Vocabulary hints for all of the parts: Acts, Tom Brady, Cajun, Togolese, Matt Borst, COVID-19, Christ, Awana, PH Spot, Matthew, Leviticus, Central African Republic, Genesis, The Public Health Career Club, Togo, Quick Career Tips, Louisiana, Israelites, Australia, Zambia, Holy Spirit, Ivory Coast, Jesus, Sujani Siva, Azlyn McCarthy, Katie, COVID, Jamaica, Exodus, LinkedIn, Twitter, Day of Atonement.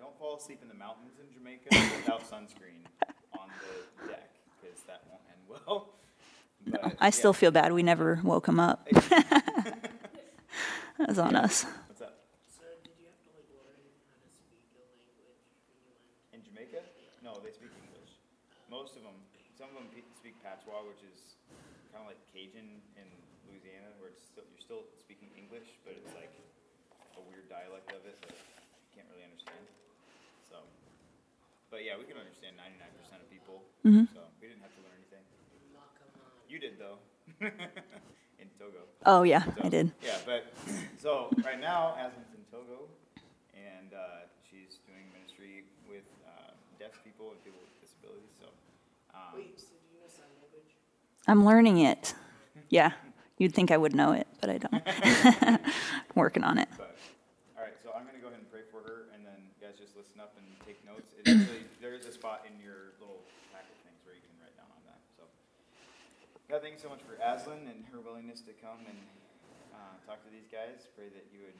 Don't fall asleep in the mountains in Jamaica without sunscreen on the deck, because that won't end well. But, no, I still feel bad. We never woke him up. That was on us. What's up? So did you have to learn how to speak a language when you went? In Jamaica? No, they speak English. Most of them. Some of them speak Patois, which is kind of like Cajun in Louisiana, where it's still, you're still speaking English, but it's like a weird dialect of it that you can't really understand. So, but yeah, we can understand 99% of people. Mm-hmm. So we didn't have to learn anything. You did, though, in Togo. Oh, yeah, so, I did. Yeah, but so right now, Azlyn's in Togo, and she's doing ministry with deaf people and people with disabilities. So, wait, so do you know sign language? I'm learning it. Yeah, you'd think I would know it, but I don't. I'm working on it. But, all right, so I'm going to go ahead and pray for her, and then you guys just listen up and take notes. It's actually, there is a spot in your little packet things where you can write down on that. So, God, thank you so much for Azlyn and her willingness to come and talk to these guys. Pray that you would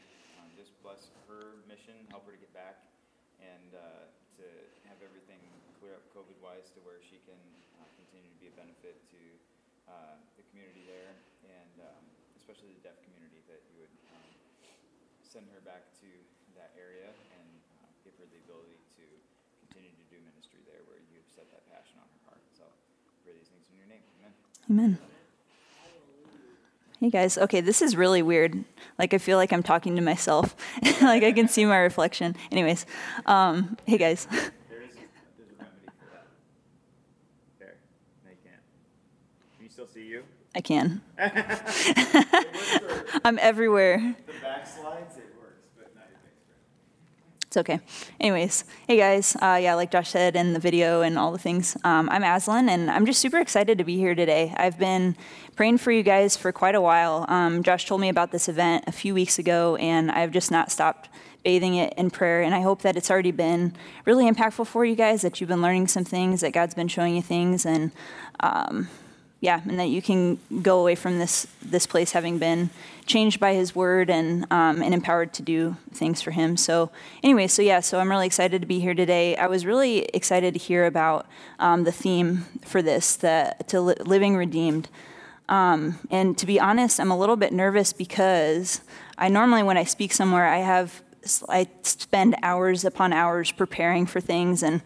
just bless her mission, help her to get back, and to have everything clear up COVID-wise to where she can continue to be a benefit to the community there, and especially the deaf community, that you would send her back to that area and give her the ability to continue to do ministry there where you have set that passion on her heart. So pray these things in your name. Amen. Amen. Hey guys, okay, this is really weird. Like, I feel like I'm talking to myself. Like, I can see my reflection. Anyways, hey guys. There's a remedy for that. There. No, you can't. Can you still see you? I can. I'm everywhere. The back slides, it works, but not your face. It's okay. Anyways, hey guys, yeah, like Josh said in the video and all the things, I'm Azlyn, and I'm just super excited to be here today. I've been praying for you guys for quite a while. Josh told me about this event a few weeks ago, and I've just not stopped bathing it in prayer, and I hope that it's already been really impactful for you guys, that you've been learning some things, that God's been showing you things, and yeah, and that you can go away from this place having been changed by his word and empowered to do things for him. So anyway, so I'm really excited to be here today. I was really excited to hear about the theme for this, Living Redeemed. And to be honest, I'm a little bit nervous because I normally, when I speak somewhere, I spend hours upon hours preparing for things, and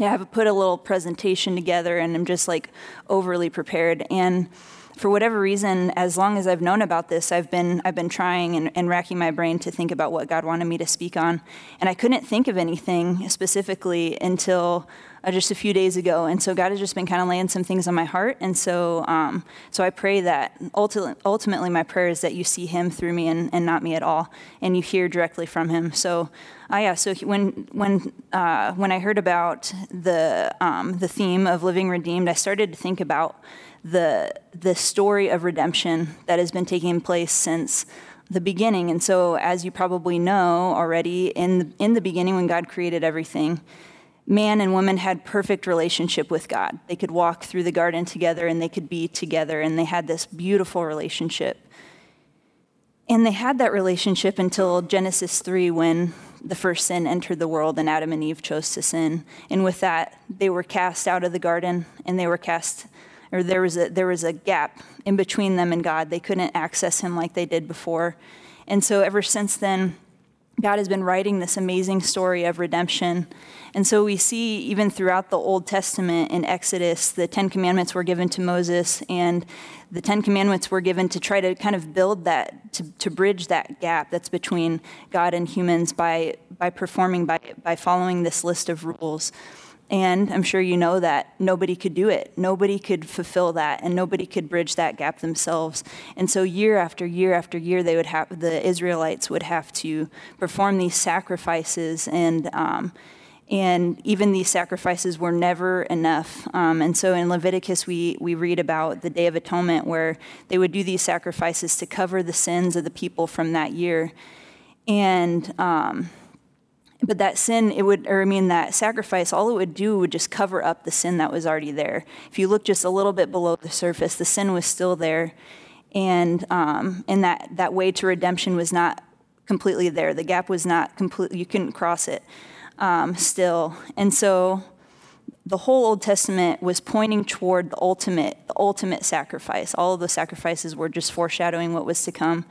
yeah, I have put a little presentation together, and I'm just like overly prepared. And for whatever reason, as long as I've known about this, I've been trying and racking my brain to think about what God wanted me to speak on. And I couldn't think of anything specifically until just a few days ago. And so God has just been kind of laying some things on my heart. And so I pray that ultimately my prayer is that you see him through me and not me at all, and you hear directly from him. So when I heard about the theme of Living Redeemed, I started to think about the story of redemption that has been taking place since the beginning. And so, as you probably know already, in the beginning, when God created everything, man and woman had perfect relationship with God. They could walk through the garden together, and they could be together, and they had this beautiful relationship. And they had that relationship until Genesis 3, when the first sin entered the world and Adam and Eve chose to sin. And with that, they were cast out of the garden, and they were cast or there was a gap in between them and God. They couldn't access him like they did before. And so ever since then, God has been writing this amazing story of redemption. And so we see even throughout the Old Testament in Exodus, the Ten Commandments were given to Moses, and the Ten Commandments were given to try to kind of build that, to bridge that gap that's between God and humans by following this list of rules. And I'm sure you know that nobody could do it. Nobody could fulfill that, and nobody could bridge that gap themselves. And so year after year after year, the Israelites would have to perform these sacrifices, and even these sacrifices were never enough. And so in Leviticus, we read about the Day of Atonement, where they would do these sacrifices to cover the sins of the people from that year. And but that sin, that sacrifice, all it would do would just cover up the sin that was already there. If you look just a little bit below the surface, the sin was still there, and that way to redemption was not completely there. The gap was not complete. You couldn't cross it. still. And so the whole Old Testament was pointing toward the ultimate sacrifice. All of those sacrifices were just foreshadowing what was to come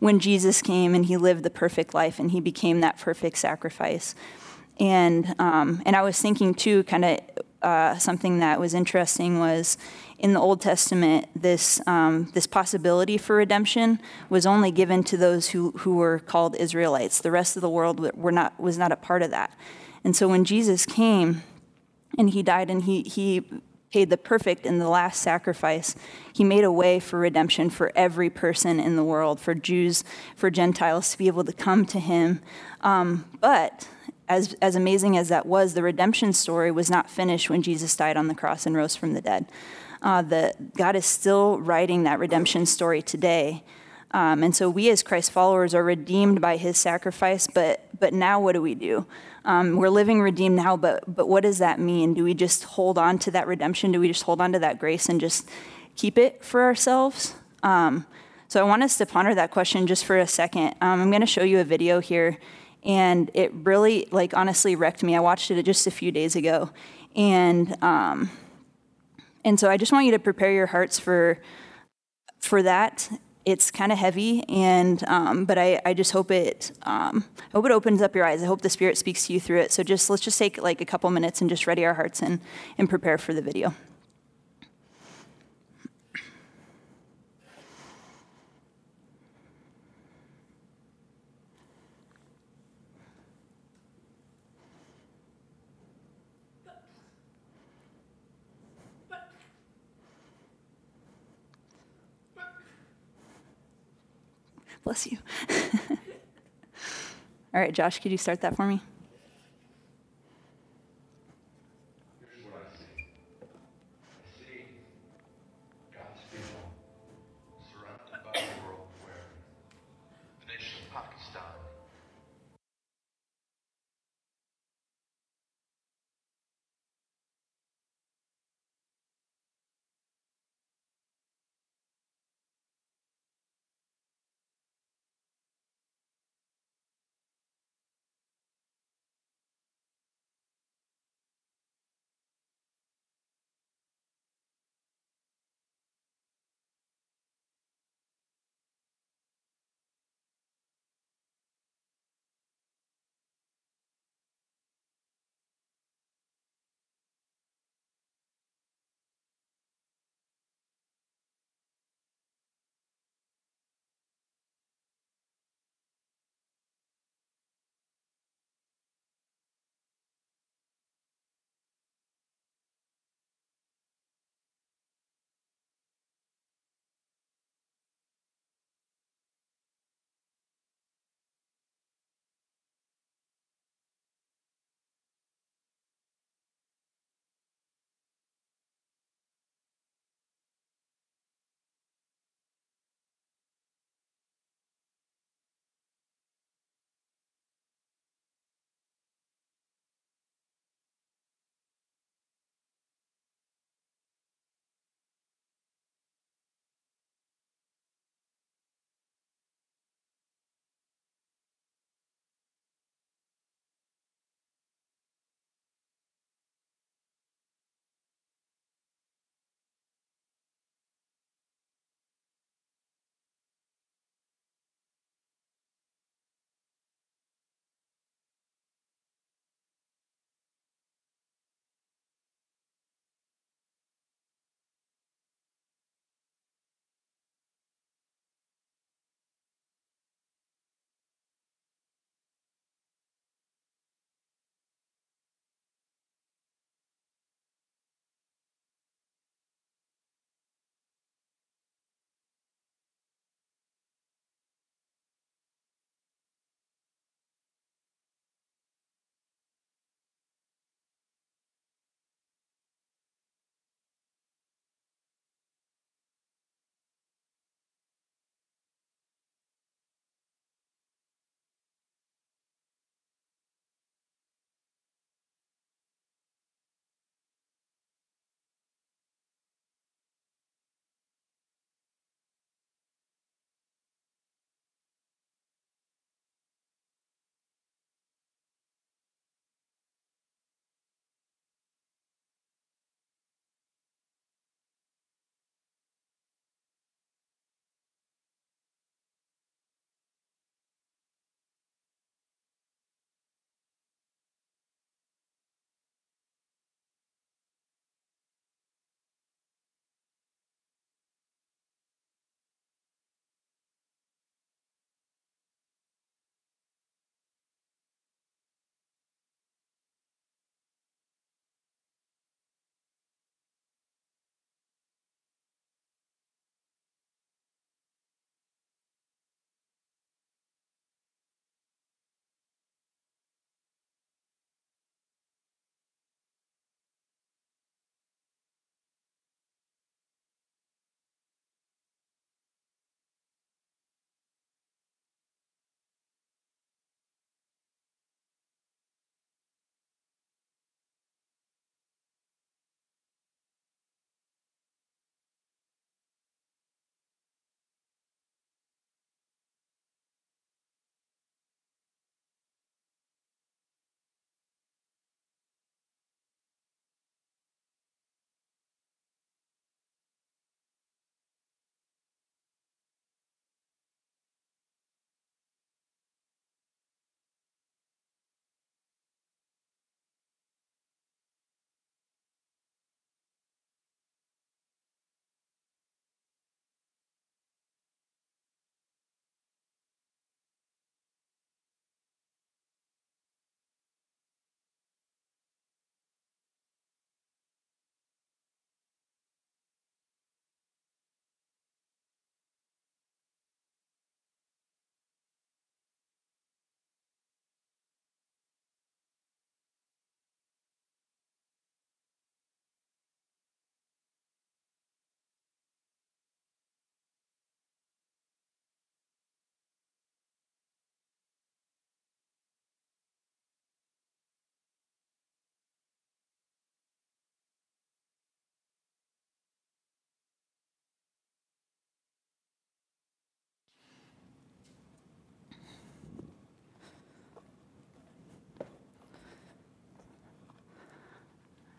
when Jesus came and he lived the perfect life and he became that perfect sacrifice. And I was thinking too, kind of something that was interesting was in the Old Testament, this possibility for redemption was only given to those who were called Israelites. The rest of the world was not a part of that. And so when Jesus came and he died and he paid the perfect and the last sacrifice, he made a way for redemption for every person in the world, for Jews, for Gentiles to be able to come to him. But as amazing as that was, the redemption story was not finished when Jesus died on the cross and rose from the dead. God is still writing that redemption story today. And so we as Christ followers are redeemed by his sacrifice, but now what do? We're living redeemed now, but what does that mean? Do we just hold on to that redemption? Do we just hold on to that grace and just keep it for ourselves? So I want us to ponder that question just for a second. I'm going to show you a video here, and it really, honestly wrecked me. I watched it just a few days ago, and so I just want you to prepare your hearts for that. It's kind of heavy, but I just hope it opens up your eyes. I hope the Spirit speaks to you through it. So let's take a couple minutes and just ready our hearts and prepare for the video. Bless you. All right, Josh, could you start that for me? Here's what I see. I see God's people surrounded by a world where the nation of Pakistan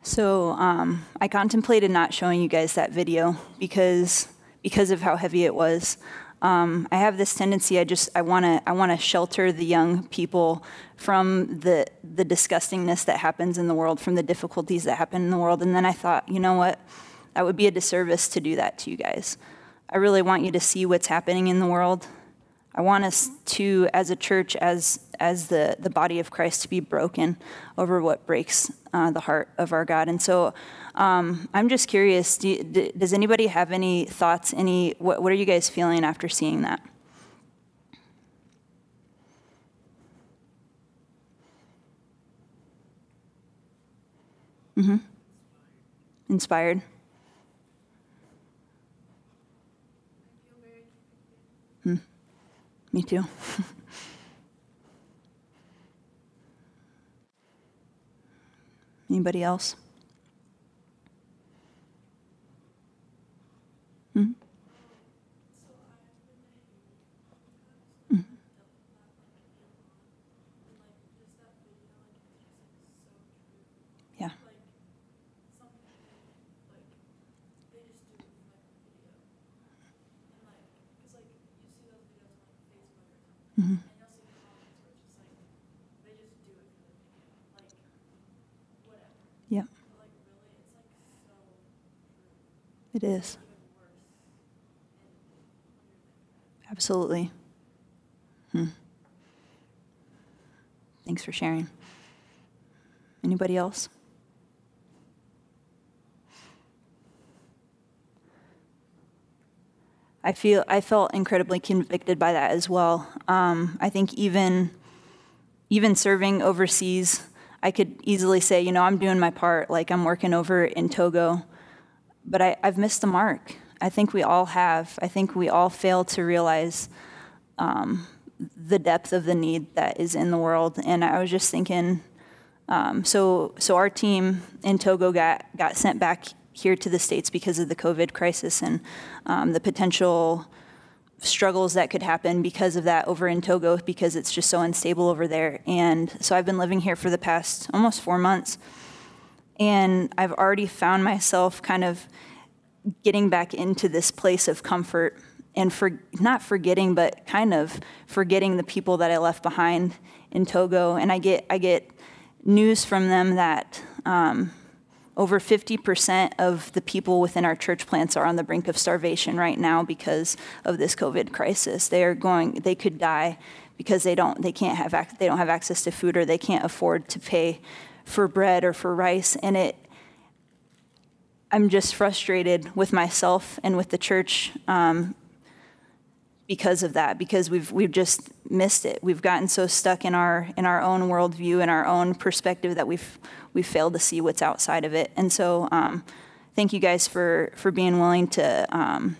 So I contemplated not showing you guys that video because of how heavy it was. I have this tendency. I want to shelter the young people from the disgustingness that happens in the world, from the difficulties that happen in the world. And then I thought, you know what? That would be a disservice to do that to you guys. I really want you to see what's happening in the world. I want us to, as a church, as the body of Christ, to be broken over what breaks the heart of our God. And so I'm just curious, does anybody have any thoughts, what are you guys feeling after seeing that? Mm-hmm. Inspired. Hmm. Me too. Anybody else? Hmm? Hmm. Yeah. Mm-hmm. Yeah. It is. Absolutely. Hmm. Thanks for sharing. Anybody else? I felt incredibly convicted by that as well. I think even serving overseas, I could easily say, you know, I'm doing my part, like I'm working over in Togo, but I've missed the mark. I think we all have. I think we all fail to realize the depth of the need that is in the world. And I was just thinking, so our team in Togo got sent back here to the States because of the COVID crisis and the potential struggles that could happen because of that over in Togo, because it's just so unstable over there. And so I've been living here for the past almost 4 months, and I've already found myself kind of getting back into this place of comfort and not forgetting, but kind of forgetting the people that I left behind in Togo. And I get news from them that over 50% of the people within our church plants are on the brink of starvation right now because of this COVID crisis. They could die because they don't have access to food, or they can't afford to pay for bread or for rice. And I'm just frustrated with myself and with the church because of that, because we've just missed it. We've gotten so stuck in our own worldview and our own perspective that we failed to see what's outside of it. And so thank you guys for being willing to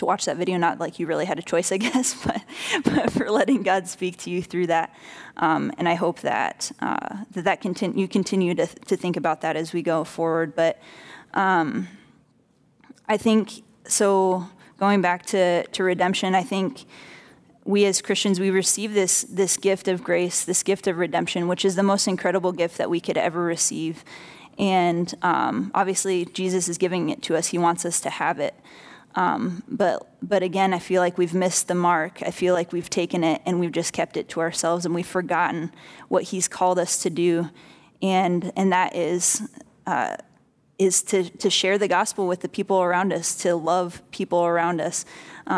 watch that video. Not like you really had a choice, I guess, but for letting God speak to you through that. And I hope that you continue to think about that as we go forward. But I think so. Going back to redemption, I think we as Christians, we receive this gift of grace, this gift of redemption, which is the most incredible gift that we could ever receive. And obviously, Jesus is giving it to us. He wants us to have it. But again, I feel like we've missed the mark. I feel like we've taken it and we've just kept it to ourselves, and we've forgotten what He's called us to do. And that is to share the gospel with the people around us, to love people around us,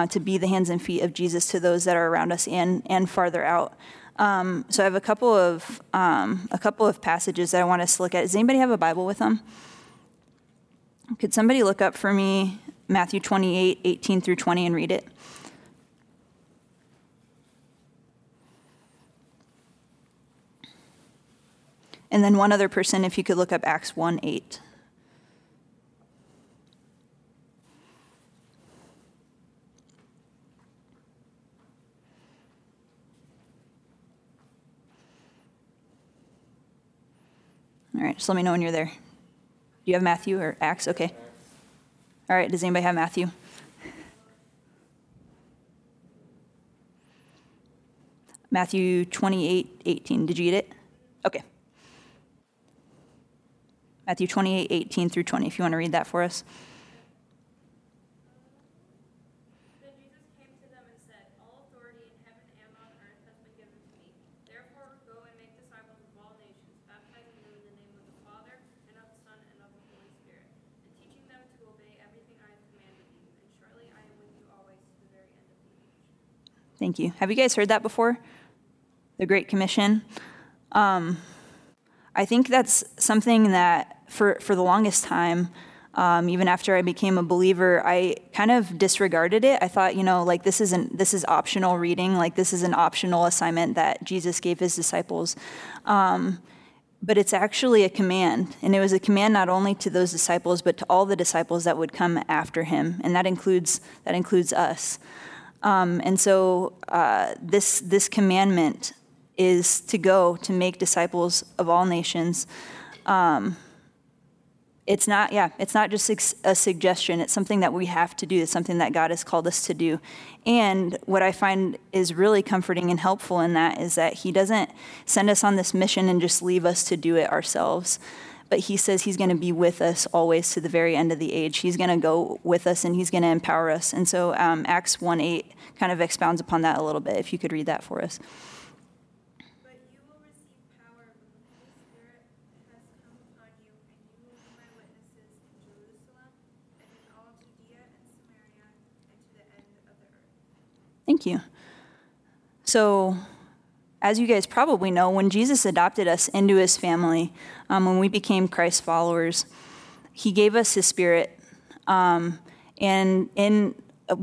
to be the hands and feet of Jesus to those that are around us and farther out. So I have a couple of passages that I want us to look at. Does anybody have a Bible with them? Could somebody look up for me Matthew 28:18-20 and read it? And then one other person, if you could look up Acts 1:8. All right, just let me know when you're there. Do you have Matthew or Acts? Okay. All right, does anybody have Matthew? Matthew 28:18. Did you get it? Okay. Matthew 28, 18 through 20, if you want to read that for us. Then Jesus came to them and said, "All authority in heaven and on earth has been given to me. Therefore go and make disciples of all nations, baptizing them in the name of the Father, and of the Son, and of the Holy Spirit, and teaching them to obey everything I have commanded you. And surely I am with you always to the very end of the age." Thank you. Have you guys heard that before? The Great Commission. I think that's something that for the longest time, even after I became a believer, I kind of disregarded it. I thought, this is optional reading. Like, this is an optional assignment that Jesus gave his disciples. But it's actually a command. And it was a command not only to those disciples, but to all the disciples that would come after him. And that includes us. And so this commandment is to go to make disciples of all nations. It's not just a suggestion. It's something that we have to do. It's something that God has called us to do. And what I find is really comforting and helpful in that is that he doesn't send us on this mission and just leave us to do it ourselves. But he says he's going to be with us always to the very end of the age. He's going to go with us, and he's going to empower us. And so Acts 1:8 kind of expounds upon that a little bit, if you could read that for us. "But you will receive power when the Holy Spirit has come upon you, and you will be my witnesses in Jerusalem and in all Judea and Samaria and to the end of the earth." Thank you. So, as you guys probably know, when Jesus adopted us into his family, when we became Christ followers, he gave us his Spirit. And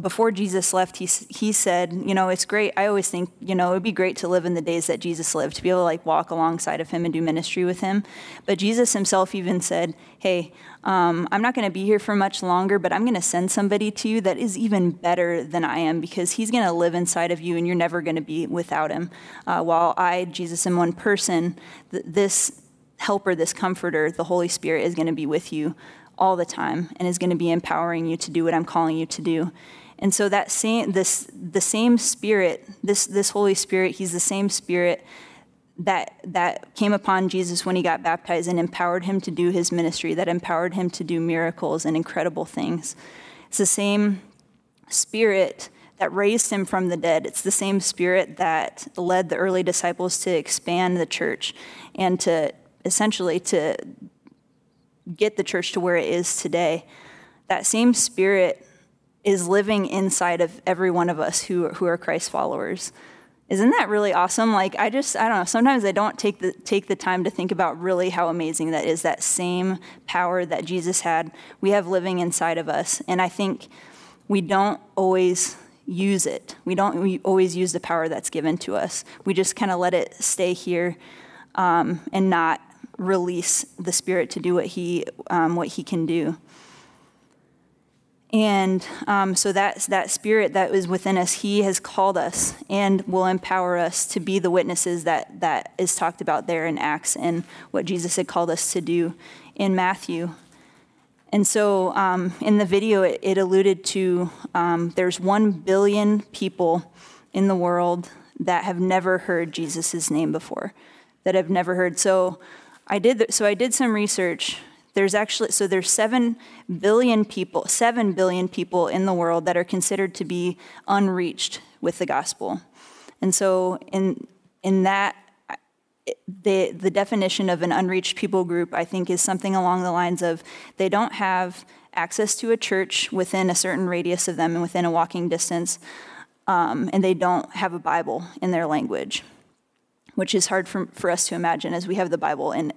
before Jesus left, he said, it's great. I always think, it would be great to live in the days that Jesus lived, to be able to walk alongside of him and do ministry with him. But Jesus himself even said, "Hey, I'm not going to be here for much longer, but I'm going to send somebody to you that is even better than I am, because he's going to live inside of you and you're never going to be without him. While I, Jesus, am one person, this helper, this comforter, the Holy Spirit, is going to be with you all the time and is going to be empowering you to do what I'm calling you to do." And so that the same Spirit, this Holy Spirit, he's the same Spirit that came upon Jesus when he got baptized and empowered him to do his ministry, that empowered him to do miracles and incredible things. It's the same Spirit that raised him from the dead. It's the same Spirit that led the early disciples to expand the church and to essentially to get the church to where it is today. That same Spirit is living inside of every one of us who are Christ followers. Isn't that really awesome? Like, I don't know, sometimes I don't take the time to think about really how amazing that is, that same power that Jesus had, we have living inside of us. And I think we don't always use it. We always use the power that's given to us. We just kind of let it stay here and not release the Spirit to do what he can do. And so that Spirit that is within us, he has called us and will empower us to be the witnesses that is talked about there in Acts and what Jesus had called us to do in Matthew. And so in the video, it alluded to there's 1 billion people in the world that have never heard Jesus' name before, that have never heard. So I did some research. There's 7 billion people in the world that are considered to be unreached with the gospel. And so in that, the definition of an unreached people group, I think, is something along the lines of they don't have access to a church within a certain radius of them and within a walking distance, and they don't have a Bible in their language, which is hard for us to imagine, as we have the Bible in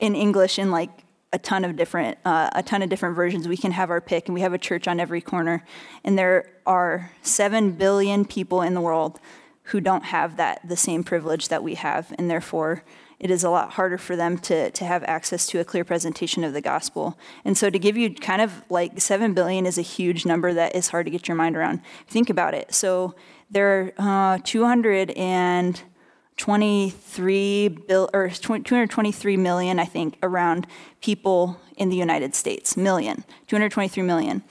English in like a ton of different versions. We can have our pick, and we have a church on every corner. And there are 7 billion people in the world who don't have the same privilege that we have, and therefore it is a lot harder for them to have access to a clear presentation of the gospel. And so to give you kind of like 7 billion is a huge number that is hard to get your mind around. Think about it. So there are 223 million, I think, around people in the United States. 223 million.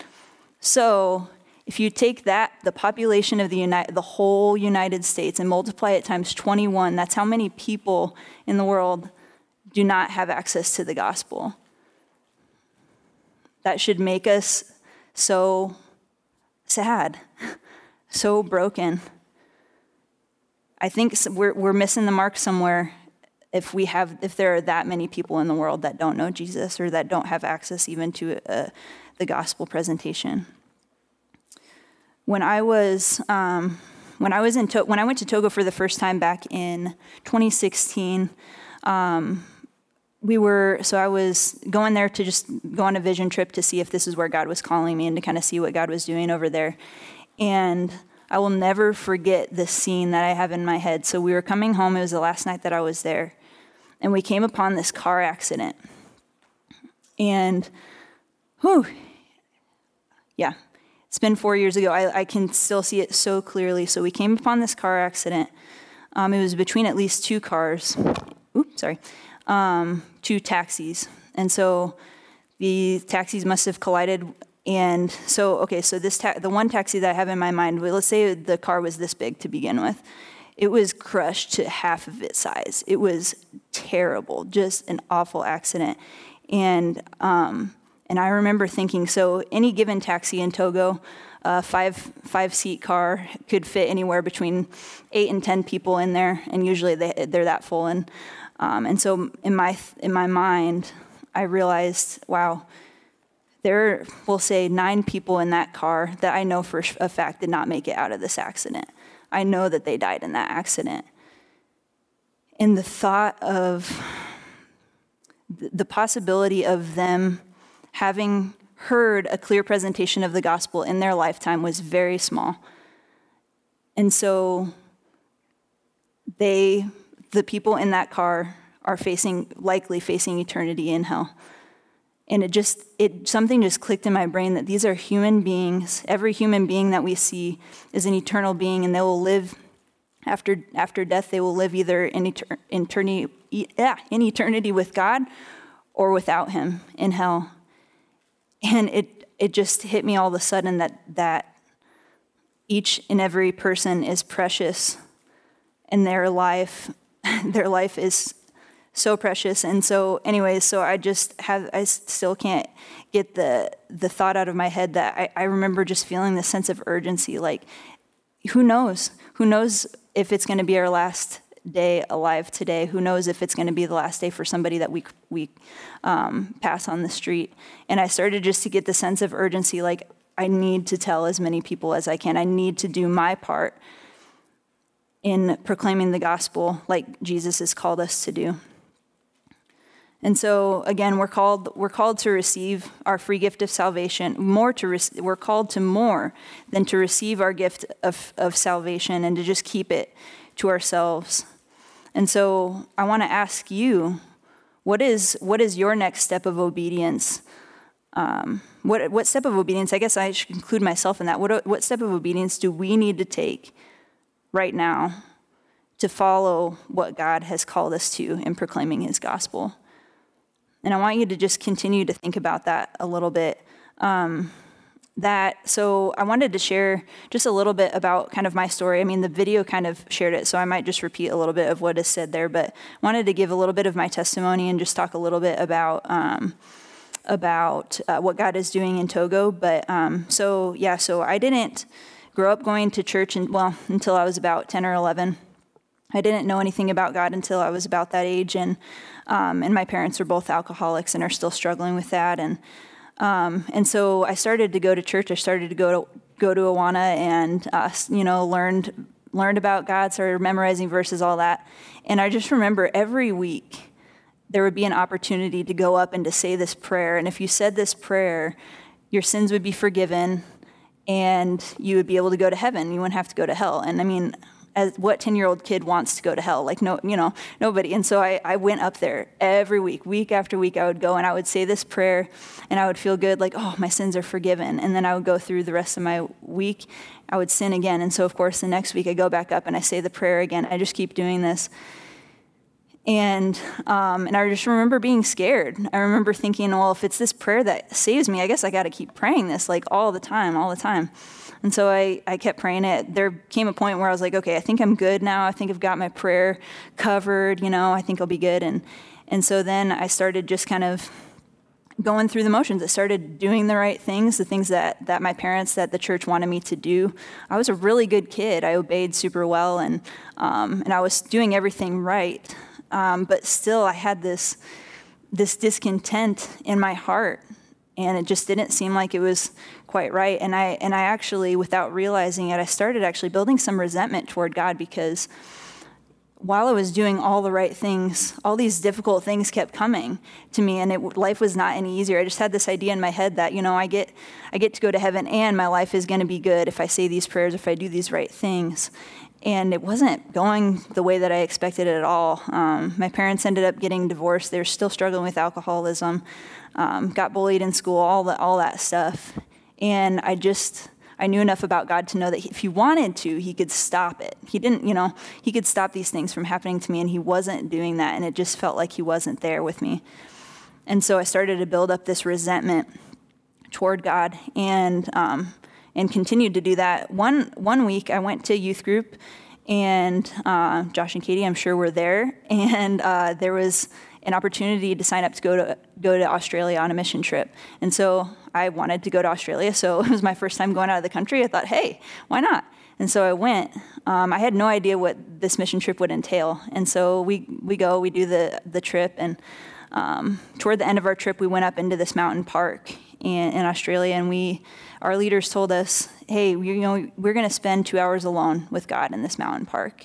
So if you take that, the population of the whole United States, and multiply it times 21, that's how many people in the world do not have access to the gospel. that should make us so sad, so broken. I think we're missing the mark somewhere if there are that many people in the world that don't know Jesus or that don't have access even to the gospel presentation. When I went to Togo for the first time back in 2016, I was going there to just go on a vision trip to see if this is where God was calling me and to kind of see what God was doing over there. And I will never forget this scene that I have in my head. So we were coming home. It was the last night that I was there. And we came upon this car accident. And, yeah, it's been 4 years ago. I can still see it so clearly. So we came upon this car accident. It was between at least two cars. Two taxis. And so the taxis must have collided. And so, the one taxi that I have in my mind, let's say the car was this big to begin with. It was crushed to half of its size. It was terrible, just an awful accident. And I remember thinking, so any given taxi in Togo, a five-seat car could fit anywhere between 8 and 10 people in there, and usually they're that full. And so in my mind, I realized, wow, there are, we'll say, 9 people in that car that I know for a fact did not make it out of this accident. I know that they died in that accident. And the thought of the possibility of them having heard a clear presentation of the gospel in their lifetime was very small. And so the people in that car are likely facing eternity in hell. And something just clicked in my brain that these are human beings. Every human being that we see is an eternal being, and they will live after death. They will live either in eternity with God or without him in hell. And it just hit me all of a sudden that each and every person is precious, and their life is so precious. And so anyways, so I still can't get the thought out of my head that I remember just feeling this sense of urgency, like, who knows? Who knows if it's going to be our last day alive today? Who knows if it's going to be the last day for somebody that we pass on the street? And I started just to get the sense of urgency, like, I need to tell as many people as I can. I need to do my part in proclaiming the gospel like Jesus has called us to do. And so, again, we're called to receive our free gift of salvation. We're called to more than to receive our gift of salvation and to just keep it to ourselves. And so I want to ask you, what is your next step of obedience? What step of obedience, I guess I should include myself in that. What step of obedience do we need to take right now to follow what God has called us to in proclaiming his gospel? And I want you to just continue to think about that a little bit. So I wanted to share just a little bit about kind of my story. I mean, the video kind of shared it, so I might just repeat a little bit of what is said there, but I wanted to give a little bit of my testimony and just talk a little bit about what God is doing in Togo. But so I didn't grow up going to church until I was about 10 or 11. I didn't know anything about God until I was about that age, and my parents were both alcoholics and are still struggling with that. And so I started to go to church. I started to go to Awana and learned about God, started memorizing verses, all that. And I just remember every week there would be an opportunity to go up and to say this prayer. And if you said this prayer, your sins would be forgiven, and you would be able to go to heaven. You wouldn't have to go to hell. And I mean, as what 10-year-old kid wants to go to hell? Like, no, nobody. And so I went up there every week after week, I would go and I would say this prayer and I would feel good, like, oh, my sins are forgiven. And then I would go through the rest of my week, I would sin again. And so, of course, the next week I go back up and I say the prayer again. I just keep doing this. And I just remember being scared. I remember thinking, well, if it's this prayer that saves me, I guess I got to keep praying this, like, all the time. And so I kept praying it. There came a point where I was like, okay, I think I'm good now. I think I've got my prayer covered, I think I'll be good. And so then I started just kind of going through the motions. I started doing the right things, the things that my parents, that the church wanted me to do. I was a really good kid. I obeyed super well, and I was doing everything right. But still, I had this discontent in my heart, and it just didn't seem like it was quite right. And I actually, without realizing it, I started actually building some resentment toward God, because while I was doing all the right things, all these difficult things kept coming to me, and life was not any easier. I just had this idea in my head that, you know, I get to go to heaven, and my life is going to be good if I say these prayers, if I do these right things. And it wasn't going the way that I expected it at all. My parents ended up getting divorced. They were still struggling with alcoholism, got bullied in school, all that stuff. And I knew enough about God to know that if he wanted to, he could stop it. He didn't, you know, he could stop these things from happening to me, and he wasn't doing that, and it just felt like he wasn't there with me. And so I started to build up this resentment toward God, and continued to do that. One week I went to youth group, and Josh and Katie, I'm sure, were there, and there was an opportunity to sign up to go to Australia on a mission trip. And so I wanted to go to Australia, so it was my first time going out of the country. I thought, hey, why not? And so I went. I had no idea what this mission trip would entail. And so we do the trip, and toward the end of our trip, we went up into this mountain park in Australia, and our leaders told us, hey, you know, we're going to spend 2 hours alone with God in this mountain park.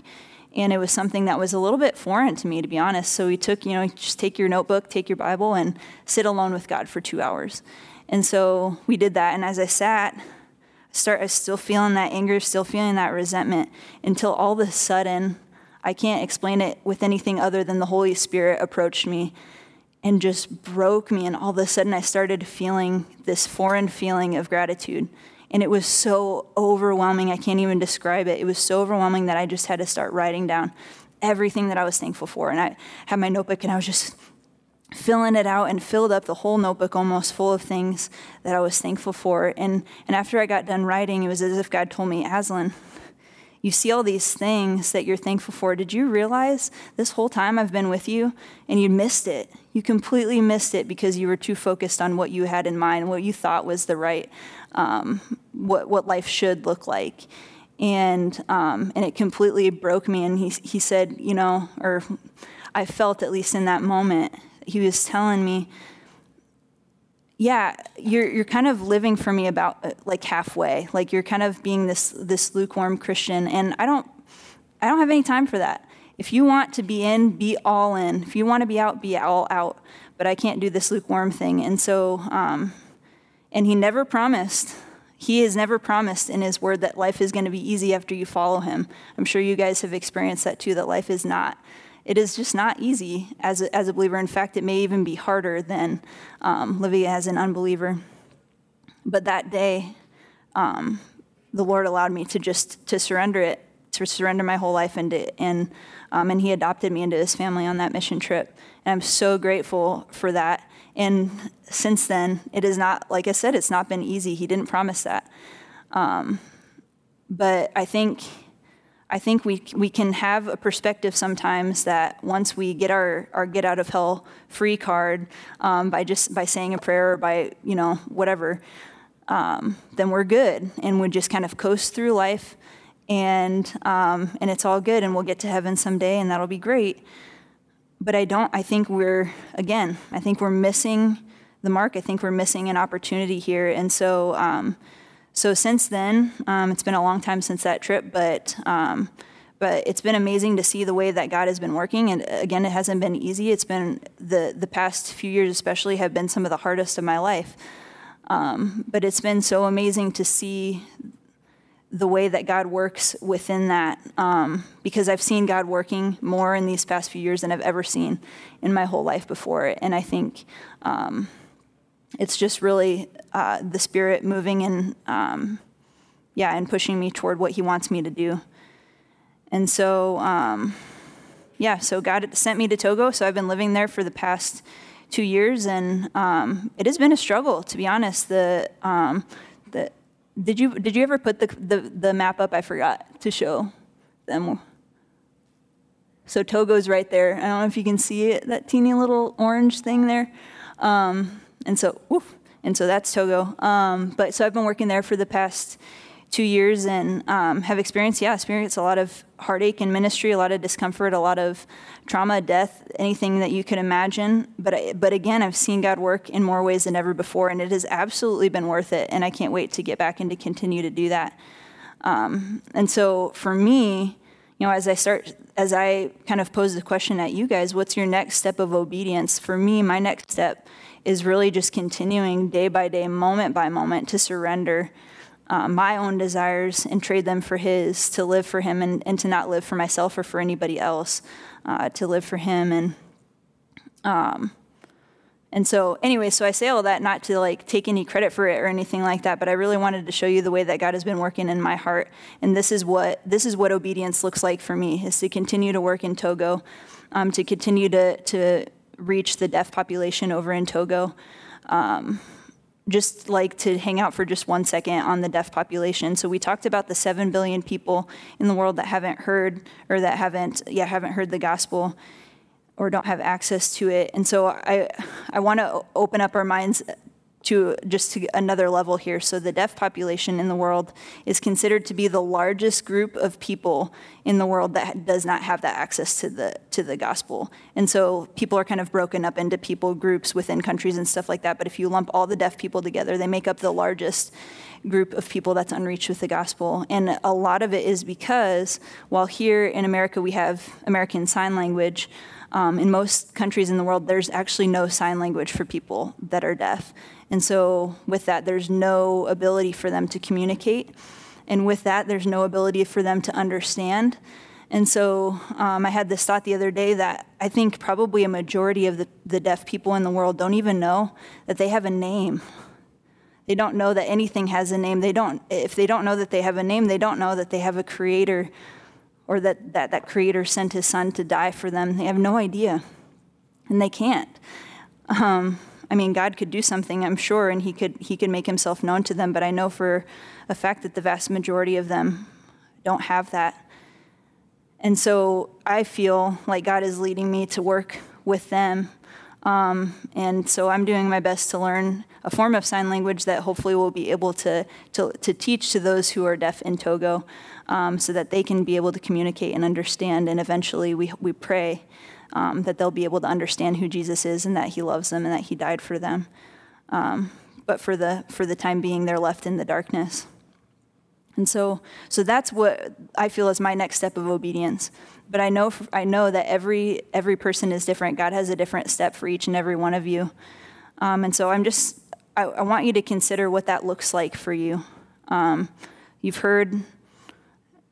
And it was something that was a little bit foreign to me, to be honest. So we took, you know, just take your notebook, take your Bible, and sit alone with God for 2 hours. And so we did that. And as I sat, I was still feeling that anger, still feeling that resentment, until all of a sudden, I can't explain it with anything other than the Holy Spirit approached me and just broke me. And all of a sudden, I started feeling this foreign feeling of gratitude. And it was so overwhelming, I can't even describe it. It was so overwhelming that I just had to start writing down everything that I was thankful for. And I had my notebook, and I was just filling it out, and filled up the whole notebook almost full of things that I was thankful for. And after I got done writing, it was as if God told me, Azlyn, you see all these things that you're thankful for. Did you realize this whole time I've been with you, and you missed it? You completely missed it because you were too focused on what you had in mind, what you thought was the right, what life should look like. And it completely broke me. And he said, you know, or I felt, at least in that moment, he was telling me, yeah, you're kind of living for me about like halfway, like you're kind of being this lukewarm Christian, and I don't have any time for that. If you want to be in, be all in. If you want to be out, be all out. But I can't do this lukewarm thing. And so, and he has never promised in his word that life is going to be easy after you follow him. I'm sure you guys have experienced that too. That life is not. It is just not easy as a believer. In fact, it may even be harder than living as an unbeliever. But that day, the Lord allowed me to just surrender my whole life and he adopted me into his family on that mission trip. And I'm so grateful for that. And since then, it is not, like I said, it's not been easy. He didn't promise that. But I think we can have a perspective sometimes that once we get our get out of hell free card by saying a prayer or by, you know, whatever, then we're good, and we just kind of coast through life, and it's all good, and we'll get to heaven someday, and that'll be great. But I think we're missing the mark. I think we're missing an opportunity here, and so. So since then, it's been a long time since that trip, but it's been amazing to see the way that God has been working. And again, it hasn't been easy. It's been the past few years, especially, have been some of the hardest of my life. But it's been so amazing to see the way that God works within that, because I've seen God working more in these past few years than I've ever seen in my whole life before. And I think. It's just really the Spirit moving and pushing me toward what he wants me to do. And so, so God sent me to Togo. So I've been living there for the past 2 years, and it has been a struggle, to be honest. Did you ever put the map up? I forgot to show them. So Togo's right there. I don't know if you can see it, that teeny little orange thing there. And so that's Togo. But so I've been working there for the past 2 years and have experienced a lot of heartache in ministry, a lot of discomfort, a lot of trauma, death, anything that you could imagine. But again, I've seen God work in more ways than ever before, and it has absolutely been worth it. And I can't wait to get back and to continue to do that. And so for me, you know, as I kind of pose the question at you guys, what's your next step of obedience? For me, my next step is really just continuing day by day, moment by moment, to surrender my own desires and trade them for his, to live for him and to not live for myself or for anybody else, to live for him. And so anyway, so I say all that not to like take any credit for it or anything like that, but I really wanted to show you the way that God has been working in my heart. And this is what obedience looks like for me, is to continue to work in Togo, to continue to reach the deaf population over in Togo. Just like to hang out for just 1 second on the deaf population. So we talked about the 7 billion people in the world that haven't heard or that haven't heard the gospel or don't have access to it. And so I want to open up our minds to just to another level here. So the deaf population in the world is considered to be the largest group of people in the world that does not have that access to the gospel. And so people are kind of broken up into people groups within countries and stuff like that. But if you lump all the deaf people together, they make up the largest group of people that's unreached with the gospel. And a lot of it is because while here in America we have American Sign Language, in most countries in the world, there's actually no sign language for people that are deaf. And so with that, there's no ability for them to communicate. And with that, there's no ability for them to understand. And so I had this thought the other day that I think probably a majority of the deaf people in the world don't even know that they have a name. They don't know that anything has a name. If they don't know that they have a name, they don't know that they have a creator, or that creator sent his son to die for them. They have no idea, and they can't. I mean, God could do something, I'm sure, and he could make himself known to them, but I know for a fact that the vast majority of them don't have that. And so I feel like God is leading me to work with them. And so I'm doing my best to learn a form of sign language that hopefully we'll be able to teach to those who are deaf in Togo, so that they can be able to communicate and understand. And eventually we pray that they'll be able to understand who Jesus is and that he loves them and that he died for them. But for the time being, they're left in the darkness. And so that's what I feel is my next step of obedience. But I know that every person is different. God has a different step for each and every one of you. And so I want you to consider what that looks like for you. You've heard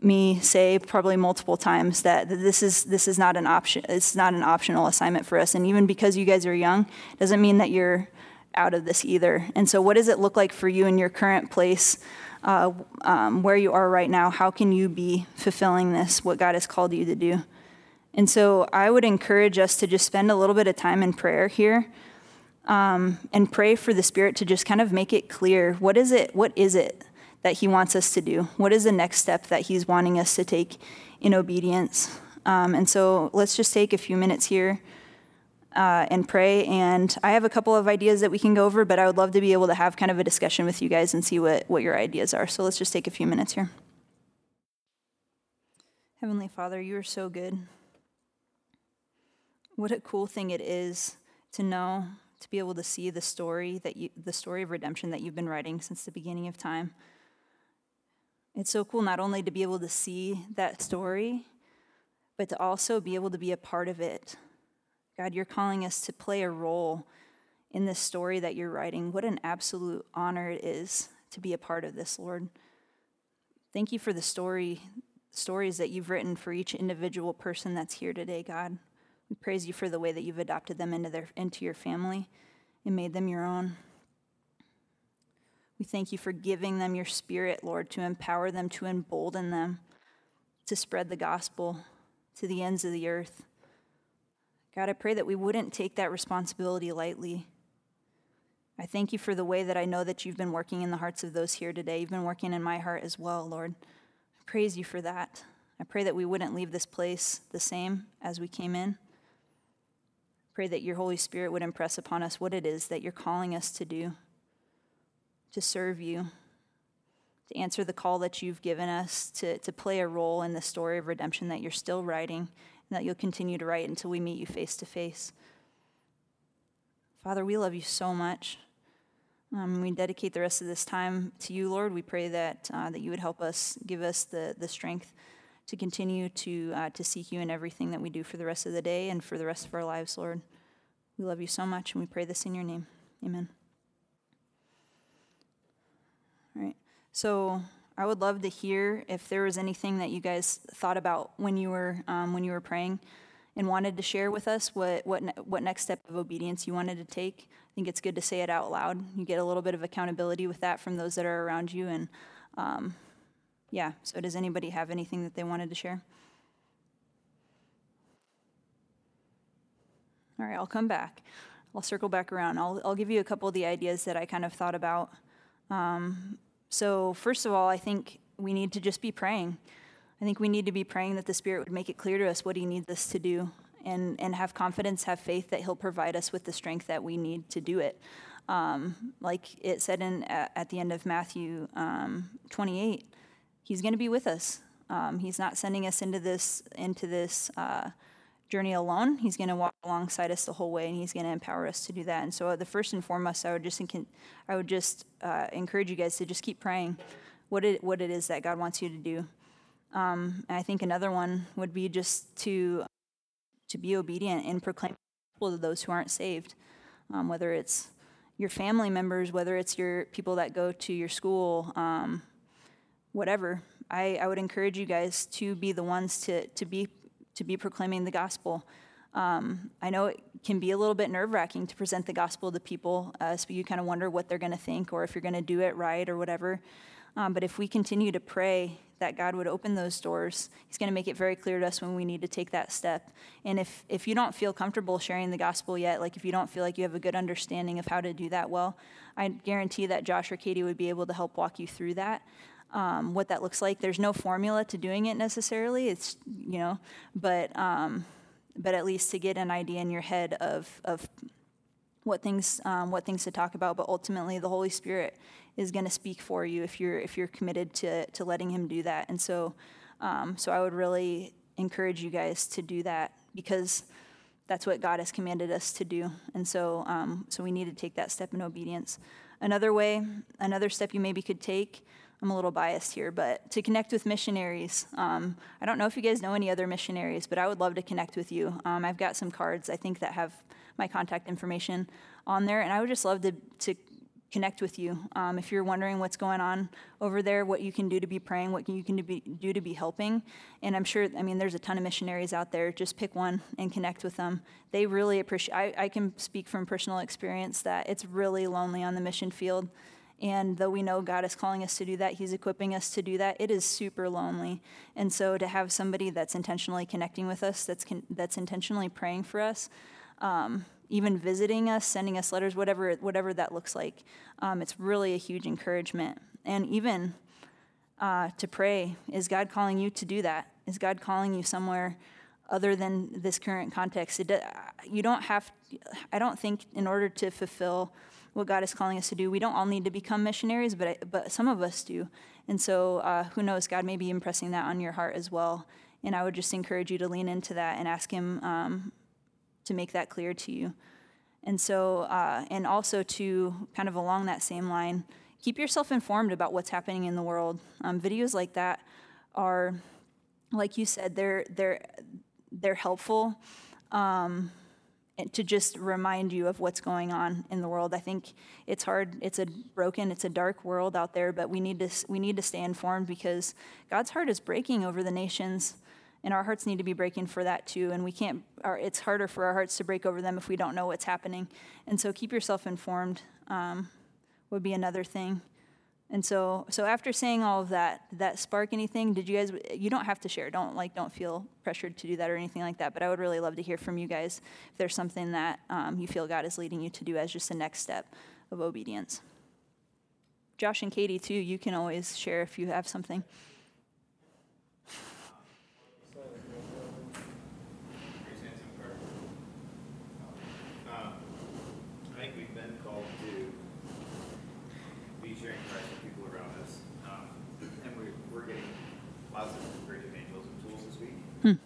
me say probably multiple times that this is not an option. It's not an optional assignment for us. And even because you guys are young, doesn't mean that you're out of this either. And so what does it look like for you in your current place? Where you are right now, how can you be fulfilling this, what God has called you to do? And so I would encourage us to just spend a little bit of time in prayer here, and pray for the Spirit to just kind of make it clear. What is it that he wants us to do? What is the next step that he's wanting us to take in obedience? And so let's just take a few minutes here and pray. And I have a couple of ideas that we can go over, but I would love to be able to have kind of a discussion with you guys and see what your ideas are. So let's just take a few minutes here. Heavenly Father, you are so good. What a cool thing it is to know, to be able to see the story of redemption that you've been writing since the beginning of time. It's so cool not only to be able to see that story, but to also be able to be a part of it. God, you're calling us to play a role in this story that you're writing. What an absolute honor it is to be a part of this, Lord. Thank you for the stories that you've written for each individual person that's here today, God. We praise you for the way that you've adopted them into your family and made them your own. We thank you for giving them your Spirit, Lord, to empower them, to embolden them, to spread the gospel to the ends of the earth. God, I pray that we wouldn't take that responsibility lightly. I thank you for the way that I know that you've been working in the hearts of those here today. You've been working in my heart as well, Lord. I praise you for that. I pray that we wouldn't leave this place the same as we came in. Pray that your Holy Spirit would impress upon us what it is that you're calling us to do, to serve you, to answer the call that you've given us, to play a role in the story of redemption that you're still writing and that you'll continue to write until we meet you face to face. Father, we love you so much. We dedicate the rest of this time to you, Lord. We pray that you would help us, give us the strength to continue to seek you in everything that we do for the rest of the day and for the rest of our lives, Lord. We love you so much, and we pray this in your name. Amen. All right. So I would love to hear if there was anything that you guys thought about when you were praying and wanted to share with us what next step of obedience you wanted to take. I think it's good to say it out loud. You get a little bit of accountability with that from those that are around you. And so does anybody have anything that they wanted to share? All right, I'll come back. I'll circle back around. I'll give you a couple of the ideas that I kind of thought about. So first of all, I think we need to just be praying. I think we need to be praying that the Spirit would make it clear to us what he needs us to do and have confidence, have faith that he'll provide us with the strength that we need to do it. Like it said at the end of Matthew 28, he's going to be with us. He's not sending us into this journey alone. He's going to walk alongside us the whole way, and he's going to empower us to do that. And so the first and foremost, I would just encourage you guys to just keep praying what it is that God wants you to do. I think another one would be just to be obedient and proclaim to those who aren't saved, whether it's your family members, whether it's your people that go to your school, whatever. I would encourage you guys to be the ones to be proclaiming the gospel. I know it can be a little bit nerve-wracking to present the gospel to people, so you kind of wonder what they're going to think or if you're going to do it right or whatever. But if we continue to pray that God would open those doors, he's going to make it very clear to us when we need to take that step. And if you don't feel comfortable sharing the gospel yet, like if you don't feel like you have a good understanding of how to do that well, I guarantee that Josh or Katie would be able to help walk you through that, what that looks like. There's no formula to doing it necessarily. It's, but at least to get an idea in your head of what things to talk about. But ultimately, the Holy Spirit is going to speak for you if you're committed to letting him do that. And so I would really encourage you guys to do that, because that's what God has commanded us to do. And so we need to take that step in obedience. Another step you maybe could take, I'm a little biased here, but to connect with missionaries. I don't know if you guys know any other missionaries, but I would love to connect with you. I've got some cards, I think, that have my contact information on there, and I would just love to connect with you. If you're wondering what's going on over there, what you can do to be praying, what you can do to be helping. And I'm sure, there's a ton of missionaries out there. Just pick one and connect with them. They really appreciate, I can speak from personal experience that it's really lonely on the mission field. And though we know God is calling us to do that, he's equipping us to do that, it is super lonely. And so to have somebody that's intentionally connecting with us, that's intentionally praying for us, even visiting us, sending us letters, whatever that looks like, it's really a huge encouragement. And even to pray, is God calling you to do that? Is God calling you somewhere other than this current context? I don't think in order to fulfill what God is calling us to do, we don't all need to become missionaries, but some of us do. And so who knows, God may be impressing that on your heart as well. And I would just encourage you to lean into that and ask him to make that clear to you. And so, and also to kind of along that same line, keep yourself informed about what's happening in the world. Videos like that are, like you said, they're helpful to just remind you of what's going on in the world. I think it's hard. It's a dark world out there, but we need to stay informed, because God's heart is breaking over the nations. And our hearts need to be breaking for that too. And it's harder for our hearts to break over them if we don't know what's happening. And so keep yourself informed would be another thing. And so after saying all of that, did that spark anything? Did you guys, you don't have to share. Don't feel pressured to do that or anything like that. But I would really love to hear from you guys if there's something that you feel God is leading you to do as just the next step of obedience. Josh and Katie too, you can always share if you have something. called to be sharing Christ with people around us. And we're getting lots of great evangelists and tools this week. When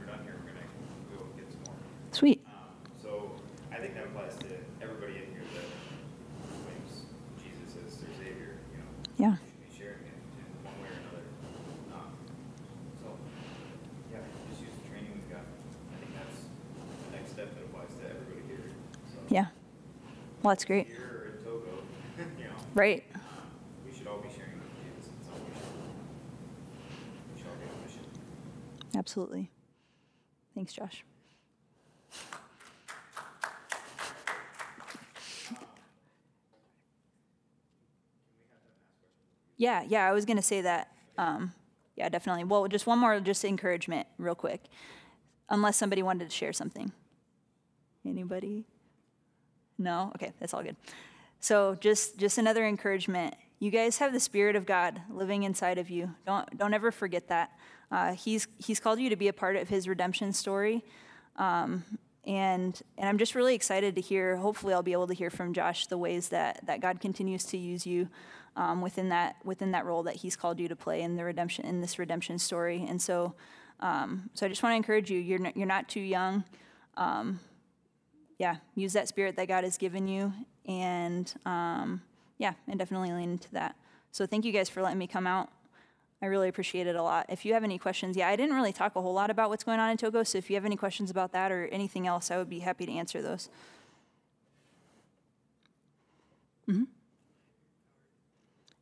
we're done here, we're going to go get some more. Sweet. So I think that applies to everybody in here that claims Jesus as their Savior. You know, yeah. You should be sharing it in one way or another. Just use the training we've got. I think that's the next step that applies to everybody here. So yeah. Well, that's great. Here in Togo, you know. Right. We should all be sharing with Jesus in some way. We should all be on mission. Absolutely. Thanks, Josh. Yeah, I was going to say that. Yeah, definitely. Well, just one more, just encouragement real quick. Unless somebody wanted to share something. Anybody? No? Okay, that's all good. So just another encouragement. You guys have the Spirit of God living inside of you. Don't ever forget that. He's called you to be a part of his redemption story. And I'm just really excited to hear, hopefully I'll be able to hear from Josh the ways that God continues to use you within that role that he's called you to play in the redemption, in this redemption story. And so I just want to encourage you, you're not too young. Use that Spirit that God has given you and definitely lean into that. So thank you guys for letting me come out. I really appreciate it a lot. If you have any questions, I didn't really talk a whole lot about what's going on in Togo, so if you have any questions about that or anything else, I would be happy to answer those. Mm-hmm.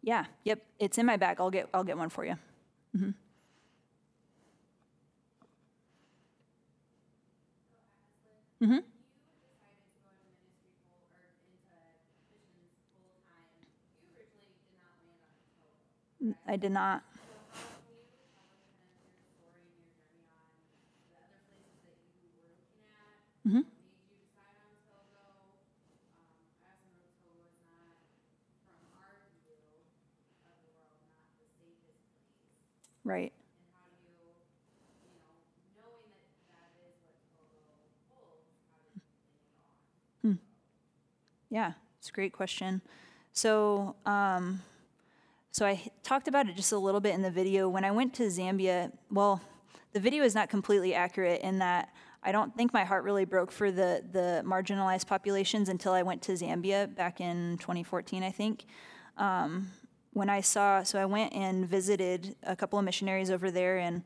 Yeah, yep, it's in my bag. I'll get one for you. Mm-hmm. Mm-hmm. You decided to go into ministry full or into missions full time. You originally did not land on Togo, right? I did not. Mm-hmm. Did you decide on Togo? As I know, Togo is not, from our view of the world, not the safest place. Right. And how do you knowing that is what Togo holds, how do you think it on? Yeah, it's a great question. So I talked about it just a little bit in the video. When I went to Zambia, well, the video is not completely accurate in that I don't think my heart really broke for the marginalized populations until I went to Zambia back in 2014, I think. I went and visited a couple of missionaries over there, and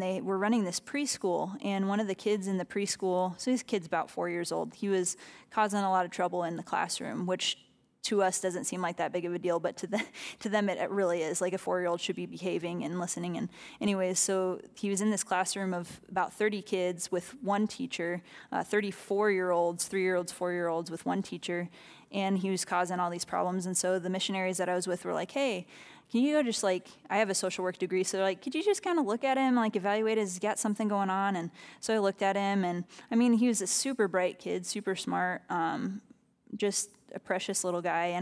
they were running this preschool. And one of the kids in the preschool, so this kid's about 4 years old, he was causing a lot of trouble in the classroom, which to us doesn't seem like that big of a deal, but to them it really is. Like, a 4-year-old should be behaving and listening. And anyways, so he was in this classroom of about 30 kids with one teacher, 34-year-olds, 3-year-olds, 4-year-olds with one teacher, and he was causing all these problems. And so the missionaries that I was with were like, hey, can you go just, like, I have a social work degree, so they're like, could you just kind of look at him, like, evaluate, has he got something going on? And so I looked at him, and I mean, he was a super bright kid, super smart, just a precious little guy,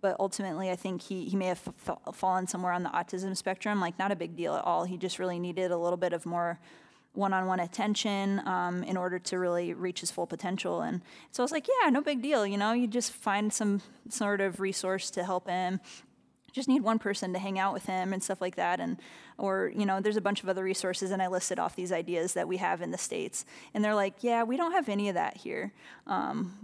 but ultimately I think he may have fallen somewhere on the autism spectrum. Like, not a big deal at all. He just really needed a little bit of more one-on-one attention in order to really reach his full potential. And so I was like, yeah, no big deal. You just find some sort of resource to help him. Just need one person to hang out with him and stuff like that. Or there's a bunch of other resources, and I listed off these ideas that we have in the States. And they're like, yeah, we don't have any of that here.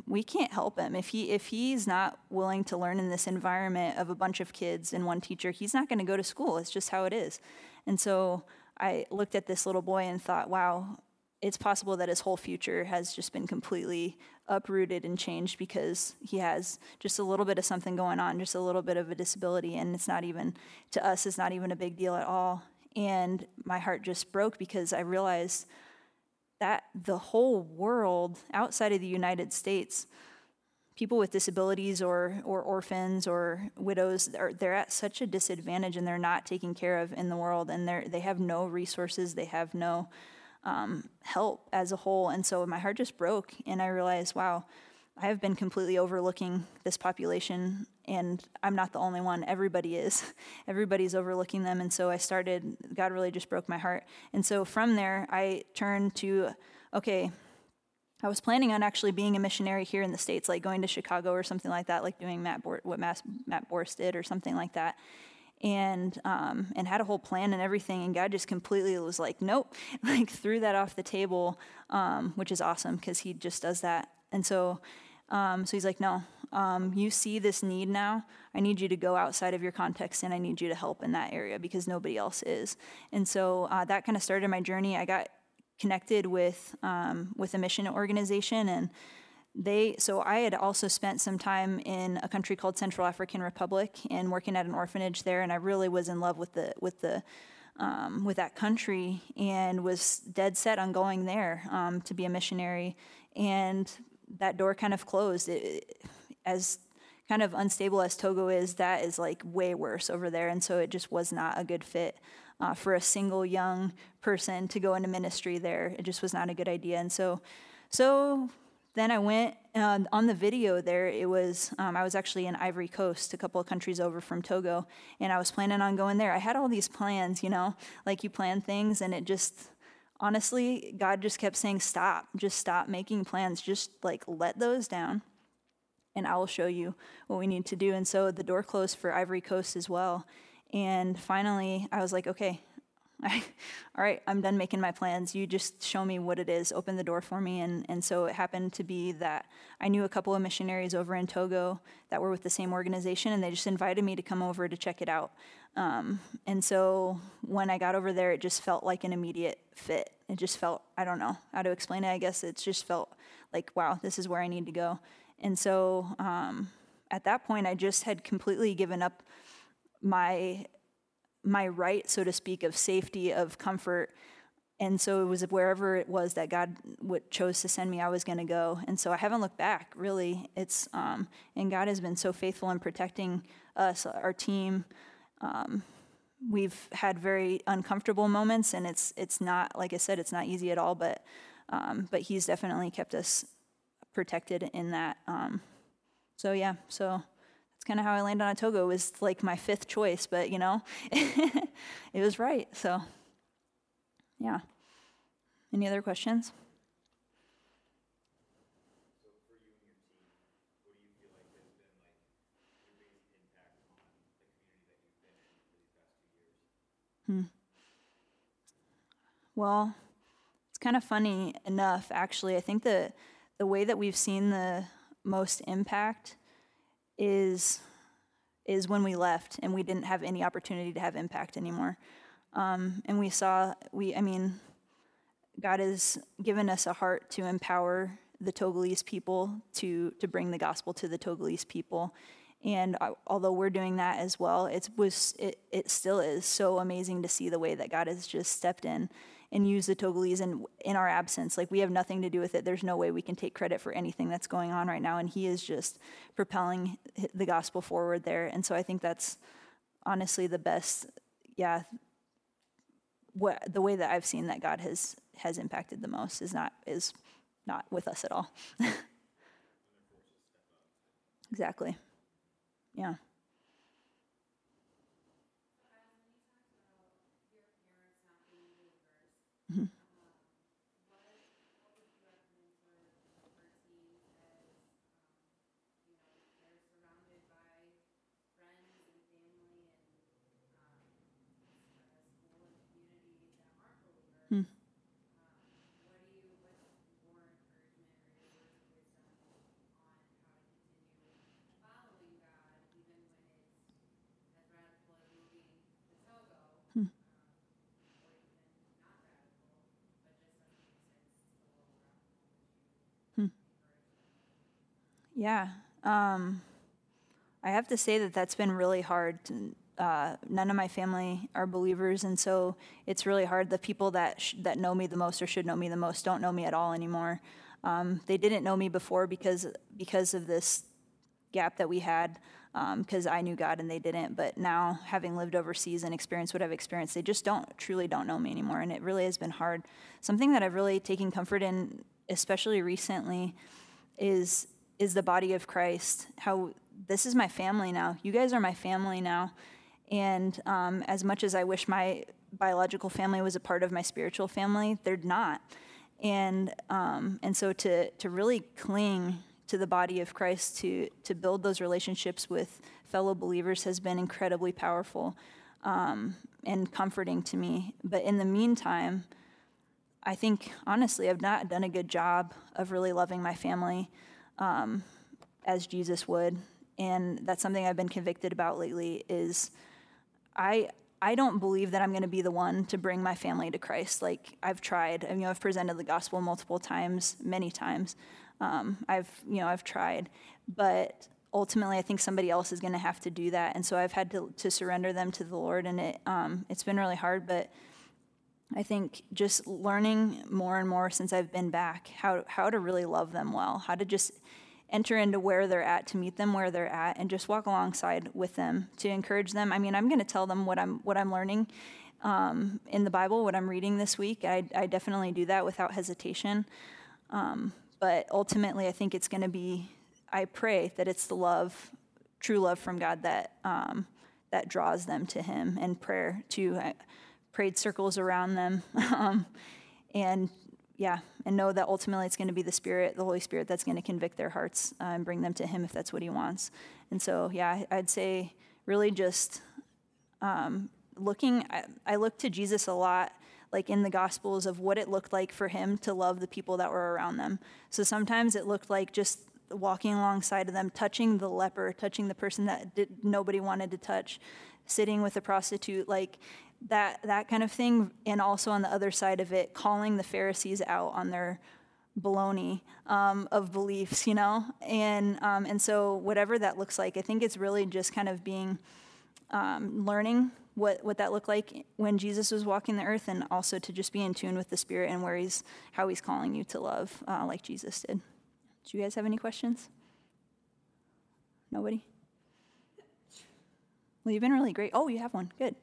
We can't help him. If he's not willing to learn in this environment of a bunch of kids and one teacher, he's not going to go to school. It's just how it is. And so I looked at this little boy and thought, wow, it's possible that his whole future has just been completely uprooted and changed because he has just a little bit of something going on, just a little bit of a disability, and it's not even, to us, it's not even a big deal at all. And my heart just broke because I realized that the whole world outside of the United States, people with disabilities or orphans or widows, they're at such a disadvantage, and they're not taken care of in the world, and they have no resources, they have no help as a whole. And so my heart just broke, and I realized, wow, I have been completely overlooking this population, and I'm not the only one. Everybody is. Everybody's overlooking them. And so God really just broke my heart. And so from there, I turned to, okay, I was planning on actually being a missionary here in the States, like going to Chicago or something like that, like doing what Matt Borst did or something like that, and had a whole plan and everything, and God just completely was like, nope, like threw that off the table, which is awesome because he just does that. And so he's like, no, you see this need now. I need you to go outside of your context, and I need you to help in that area because nobody else is. And so that kind of started my journey. I got connected with a mission organization, and so I had also spent some time in a country called Central African Republic and working at an orphanage there, and I really was in love with that country and was dead set on going there to be a missionary. And that door kind of closed. It, as kind of unstable as Togo is, that is like way worse over there, and so it just was not a good fit for a single young person to go into ministry there. It just was not a good idea. And so then I went on the video there. It was I was actually in Ivory Coast, a couple of countries over from Togo, and I was planning on going there. I had all these plans, you know, like you plan things, and it just, honestly, God just kept saying, stop, just stop making plans, just like let those down, and I will show you what we need to do. And so the door closed for Ivory Coast as well. And finally, I was like, okay, all right, I'm done making my plans. You just show me what it is. Open the door for me. And so it happened to be that I knew a couple of missionaries over in Togo that were with the same organization, and they just invited me to come over to check it out. And so when I got over there, it just felt like an immediate fit. It just felt, I don't know how to explain it, I guess. It just felt like, wow, this is where I need to go. And so at that point, I just had completely given up my right, so to speak, of safety, of comfort. And so it was wherever it was that God chose to send me, I was going to go. And so I haven't looked back, really. It's and God has been so faithful in protecting us, our team. We've had very uncomfortable moments, and it's not, like I said, it's not easy at all, but he's definitely kept us protected in that. So that's kind of how I landed on Togo. It was like my fifth choice, but you know, it was right. So yeah. Any other questions? So for you and your team, what do you feel like has been like your biggest impact on the community that you've been in for these past 2 years? Well, it's kind of funny enough, actually. I think the way that we've seen the most impact is when we left and we didn't have any opportunity to have impact anymore. And God has given us a heart to empower the Togolese people to bring the gospel to the Togolese people. And although we're doing that as well, it still is so amazing to see the way that God has just stepped in and use the Togolese in our absence. Like, we have nothing to do with it. There's no way we can take credit for anything that's going on right now, and he is just propelling the gospel forward there. And so I think that's honestly the best, the way that I've seen that God has impacted the most is not with us at all. Exactly. Yeah. Mm-hmm. Yeah, I have to say that's been really hard. None of my family are believers, and so it's really hard. The people that know me the most or should know me the most don't know me at all anymore. They didn't know me before because of this gap that we had, because I knew God and they didn't. But now, having lived overseas and experienced what I've experienced, they just truly don't know me anymore, and it really has been hard. Something that I've really taken comfort in, especially recently, is the body of Christ, how this is my family now. You guys are my family now. And as much as I wish my biological family was a part of my spiritual family, they're not. And so to really cling to the body of Christ, to build those relationships with fellow believers has been incredibly powerful and comforting to me. But in the meantime, I think, honestly, I've not done a good job of really loving my family as Jesus would. And that's something I've been convicted about lately is I don't believe that I'm going to be the one to bring my family to Christ. Like, I've tried. I mean, I've presented the gospel multiple times, many times. I've tried. But ultimately, I think somebody else is going to have to do that. And so I've had to surrender them to the Lord. And it's been really hard. But I think just learning more and more since I've been back how to really love them well, how to just enter into where they're at, to meet them where they're at, and just walk alongside with them to encourage them. I mean, I'm going to tell them what I'm learning in the Bible, what I'm reading this week. I definitely do that without hesitation. But ultimately, I think it's going to be, I pray that it's the love, true love from God that draws them to Him, and prayer too. I prayed circles around them, and know that ultimately it's going to be the Spirit, the Holy Spirit, that's going to convict their hearts and bring them to Him if that's what He wants. And so, yeah, I'd say really just looking. I look to Jesus a lot, like in the Gospels, of what it looked like for Him to love the people that were around them. So sometimes it looked like just walking alongside of them, touching the leper, touching the person that nobody wanted to touch, sitting with a prostitute, like that kind of thing. And also on the other side of it, calling the Pharisees out on their baloney of beliefs, you know? And so whatever that looks like, I think it's really just kind of being, learning what that looked like when Jesus was walking the earth, and also to just be in tune with the Spirit and how He's calling you to love like Jesus did. Do you guys have any questions? Nobody? Well, you've been really great. Oh, you have one. Good.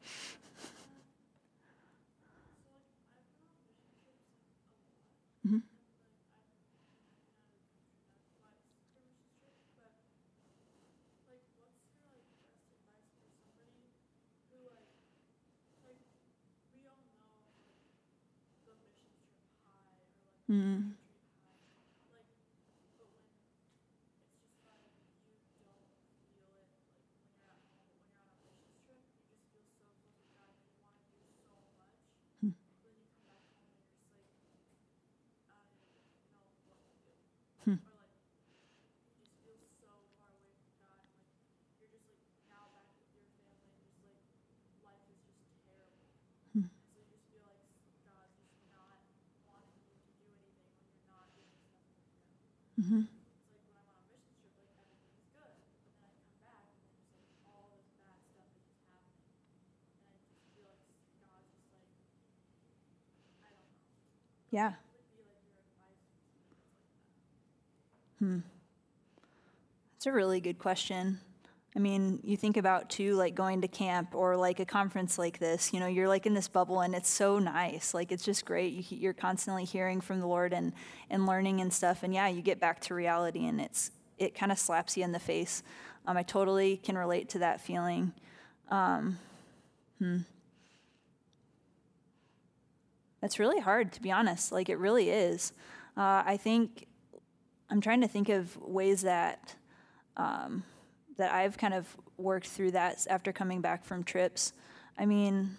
Mm-hmm. Mm-hmm. Mm-hmm. Yeah. That's a really good question. I mean, you think about too, like going to camp or like a conference like this, you know, you're like in this bubble and it's so nice. Like, it's just great. You're constantly hearing from the Lord and learning and stuff. And yeah, you get back to reality and it kind of slaps you in the face. I totally can relate to that feeling. That's really hard, to be honest. Like, it really is. I think I'm trying to think of ways that, that I've kind of worked through that after coming back from trips. I mean,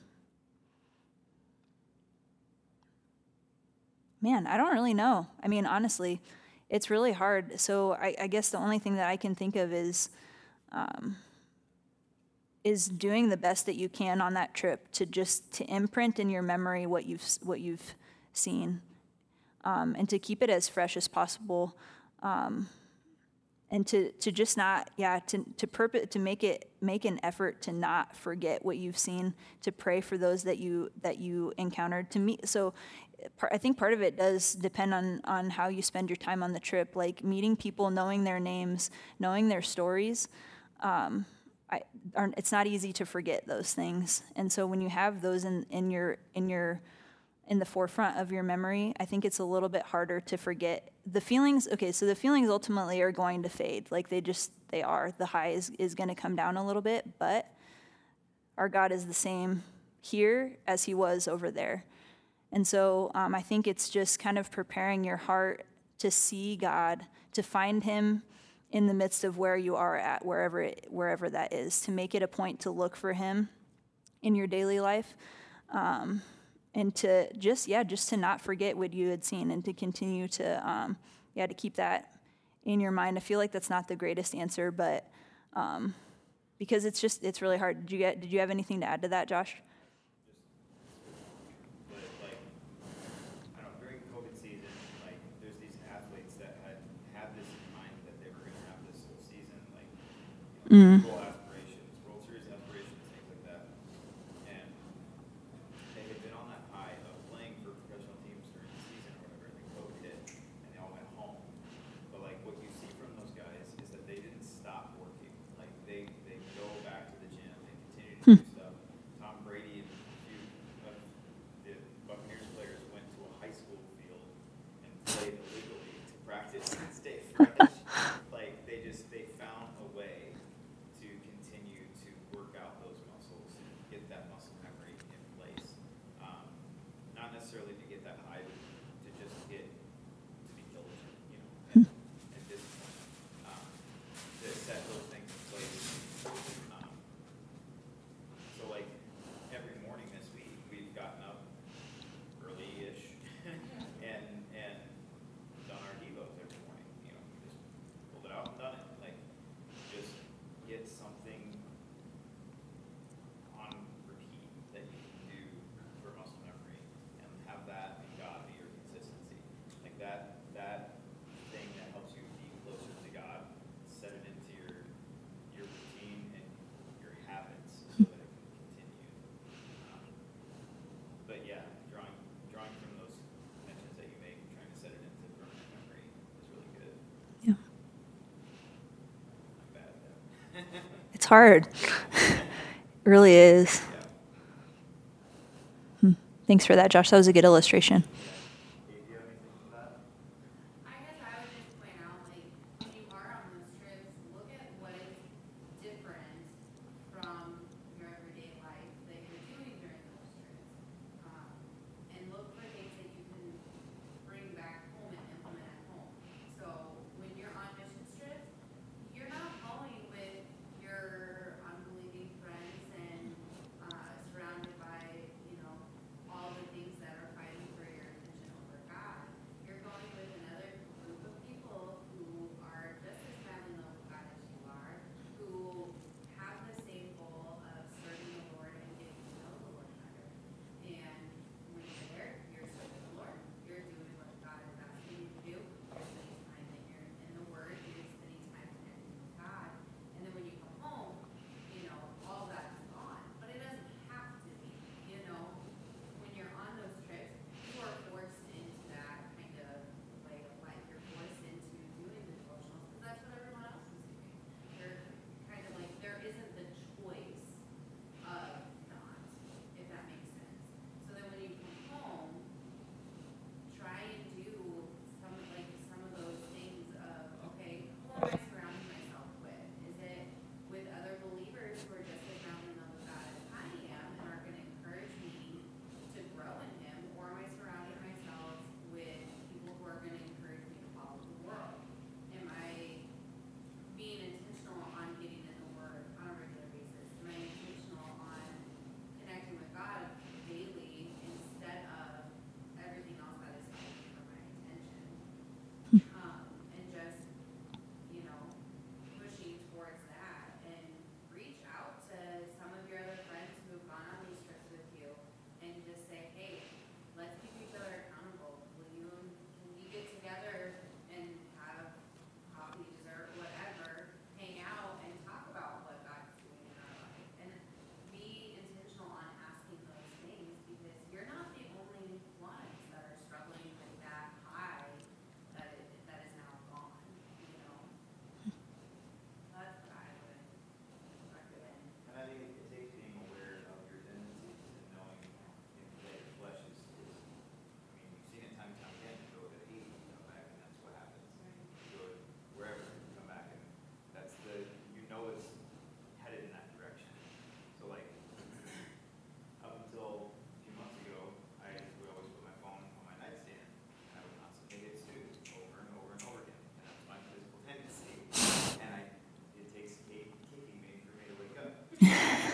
man, I don't really know. I mean, honestly, it's really hard. So I guess the only thing that I can think of is doing the best that you can on that trip to imprint in your memory what you've seen, and to keep it as fresh as possible. And to just not, to make an effort to not forget what you've seen, to pray for those that you encountered, to meet. So I think part of it does depend on how you spend your time on the trip, like meeting people, knowing their names, knowing their stories. It's not easy to forget those things. And so when you have those in the forefront of your memory, I think it's a little bit harder to forget the feelings. Okay, so the feelings ultimately are going to fade. Like, they are. The high is going to come down a little bit, but our God is the same here as He was over there. And so I think it's just kind of preparing your heart to see God, to find him in the midst of where you are at, wherever that is, to make it a point to look for him in your daily life, and to just to not forget what you had seen, and to continue to keep that in your mind. I feel like that's not the greatest answer, but because it's really hard. Did you have anything to add to that, Josh? Mm-hmm. World Series aspirations, things like that. And they had been on that high of playing for professional teams during the season or whatever, and then COVID hit, and they all went home. But, like, what you see from those guys is that they didn't stop working. Like, they go back to the gym, they continue to do stuff. Tom Brady and a few of the Buccaneers players went to a high school field and played illegally to practice and stay fresh. It's hard. It really is. Yeah. Thanks for that, Josh. That was a good illustration.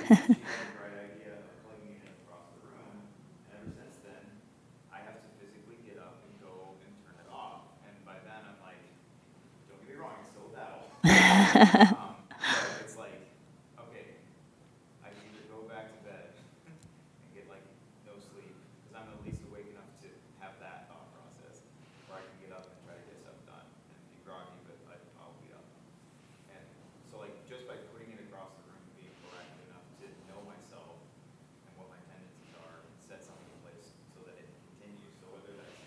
It's like, okay, I can either go back to bed and get like no sleep because I'm at least awake enough to have that thought process, or I can get up and try to get stuff done and be groggy, but like, I'll be up. And so like just by putting it across the room and being proactive enough to know myself and what my tendencies are and set something in place so that it continues. So whether that's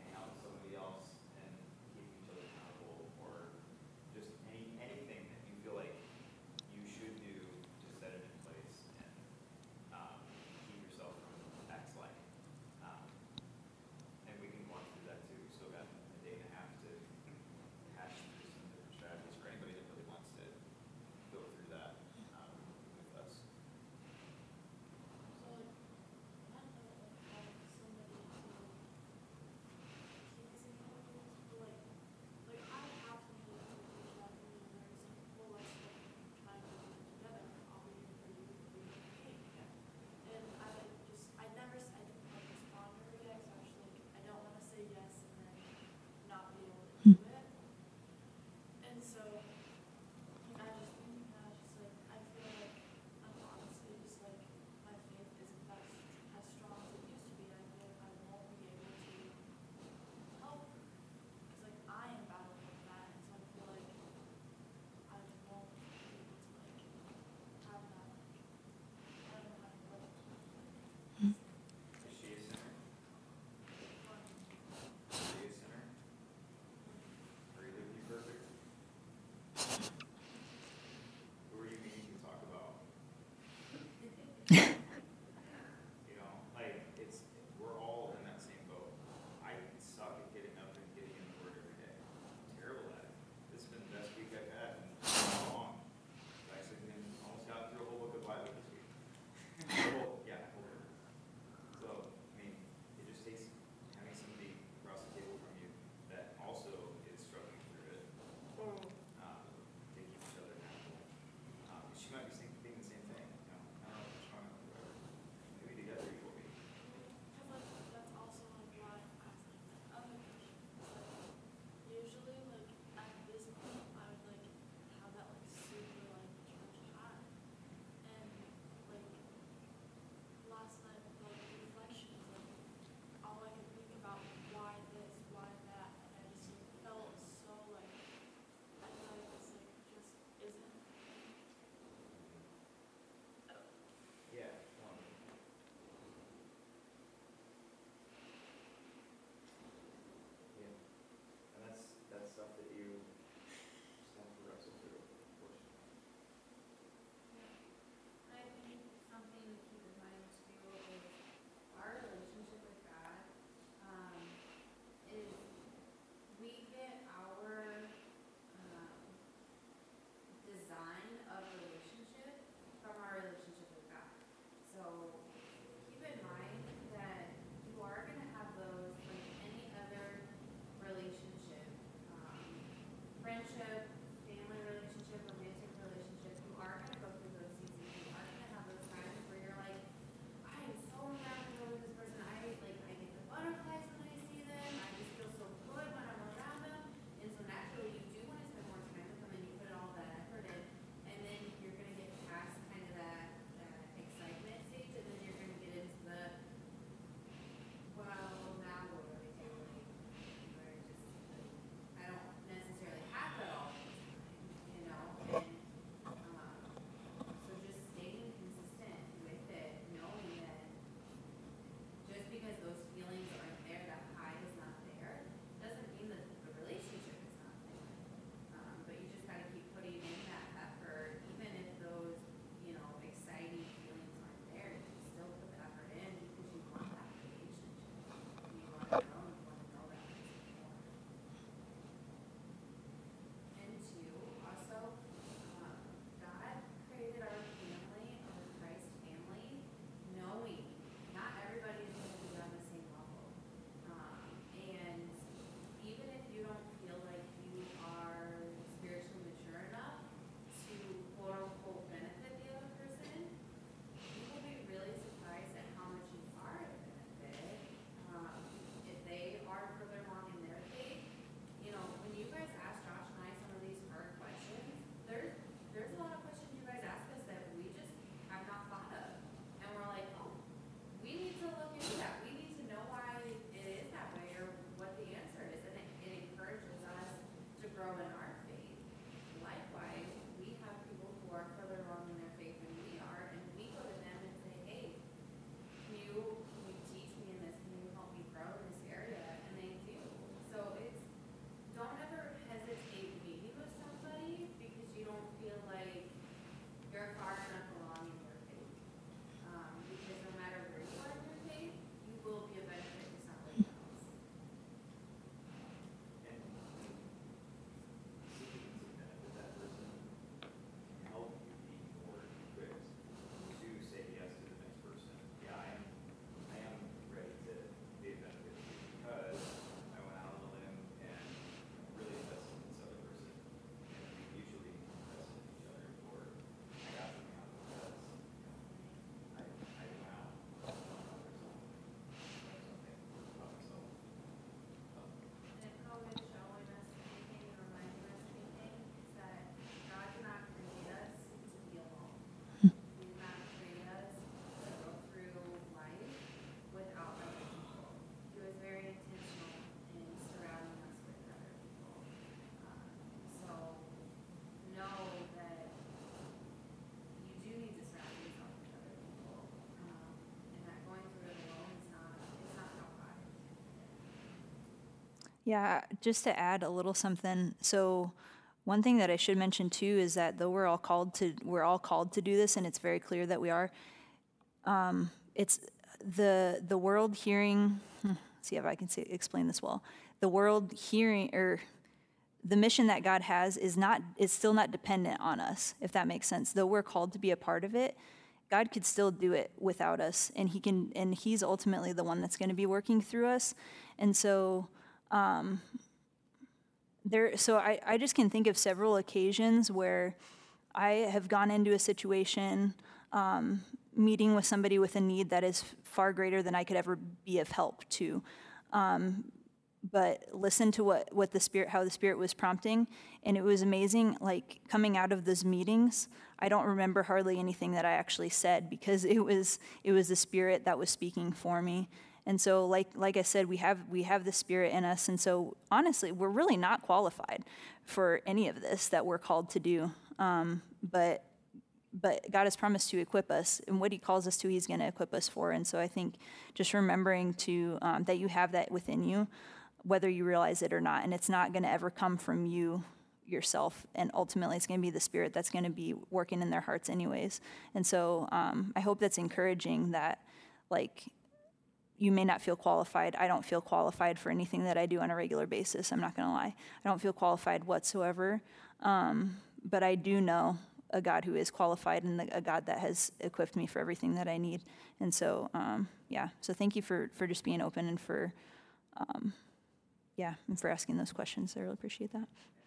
hanging out with somebody else and keeping each other accountable or just anything that you feel like you should do, just set it in place and keep yourself from backsliding. And we can walk through that too. We've still got a day and a half to hash through some different strategies for anybody that really wants to go through that with us. Necessarily have it all. Yeah, just to add a little something. So one thing that I should mention too is that though we're all called to do this, and it's very clear that we are. It's the world hearing. See if I can explain this well. The world hearing, or the mission that God has, is still not dependent on us, if that makes sense. Though we're called to be a part of it, God could still do it without us, and He's ultimately the one that's going to be working through us. And so, I just can think of several occasions where I have gone into a situation, meeting with somebody with a need that is far greater than I could ever be of help to. But listen to how the Spirit was prompting. And it was amazing, like coming out of those meetings, I don't remember hardly anything that I actually said, because it was the Spirit that was speaking for me. And so like I said, we have the Spirit in us. And so honestly, we're really not qualified for any of this that we're called to do. But God has promised to equip us, and what He calls us to, He's going to equip us for. And so I think just remembering to that you have that within you, whether you realize it or not, and it's not going to ever come from you yourself, and ultimately it's going to be the Spirit that's going to be working in their hearts anyways. And so I hope that's encouraging, that like you may not feel qualified. I don't feel qualified for anything that I do on a regular basis. I'm not going to lie. I don't feel qualified whatsoever, but I do know a God who is qualified, and a God that has equipped me for everything that I need. And so, so thank you for just being open, and for asking those questions. I really appreciate that.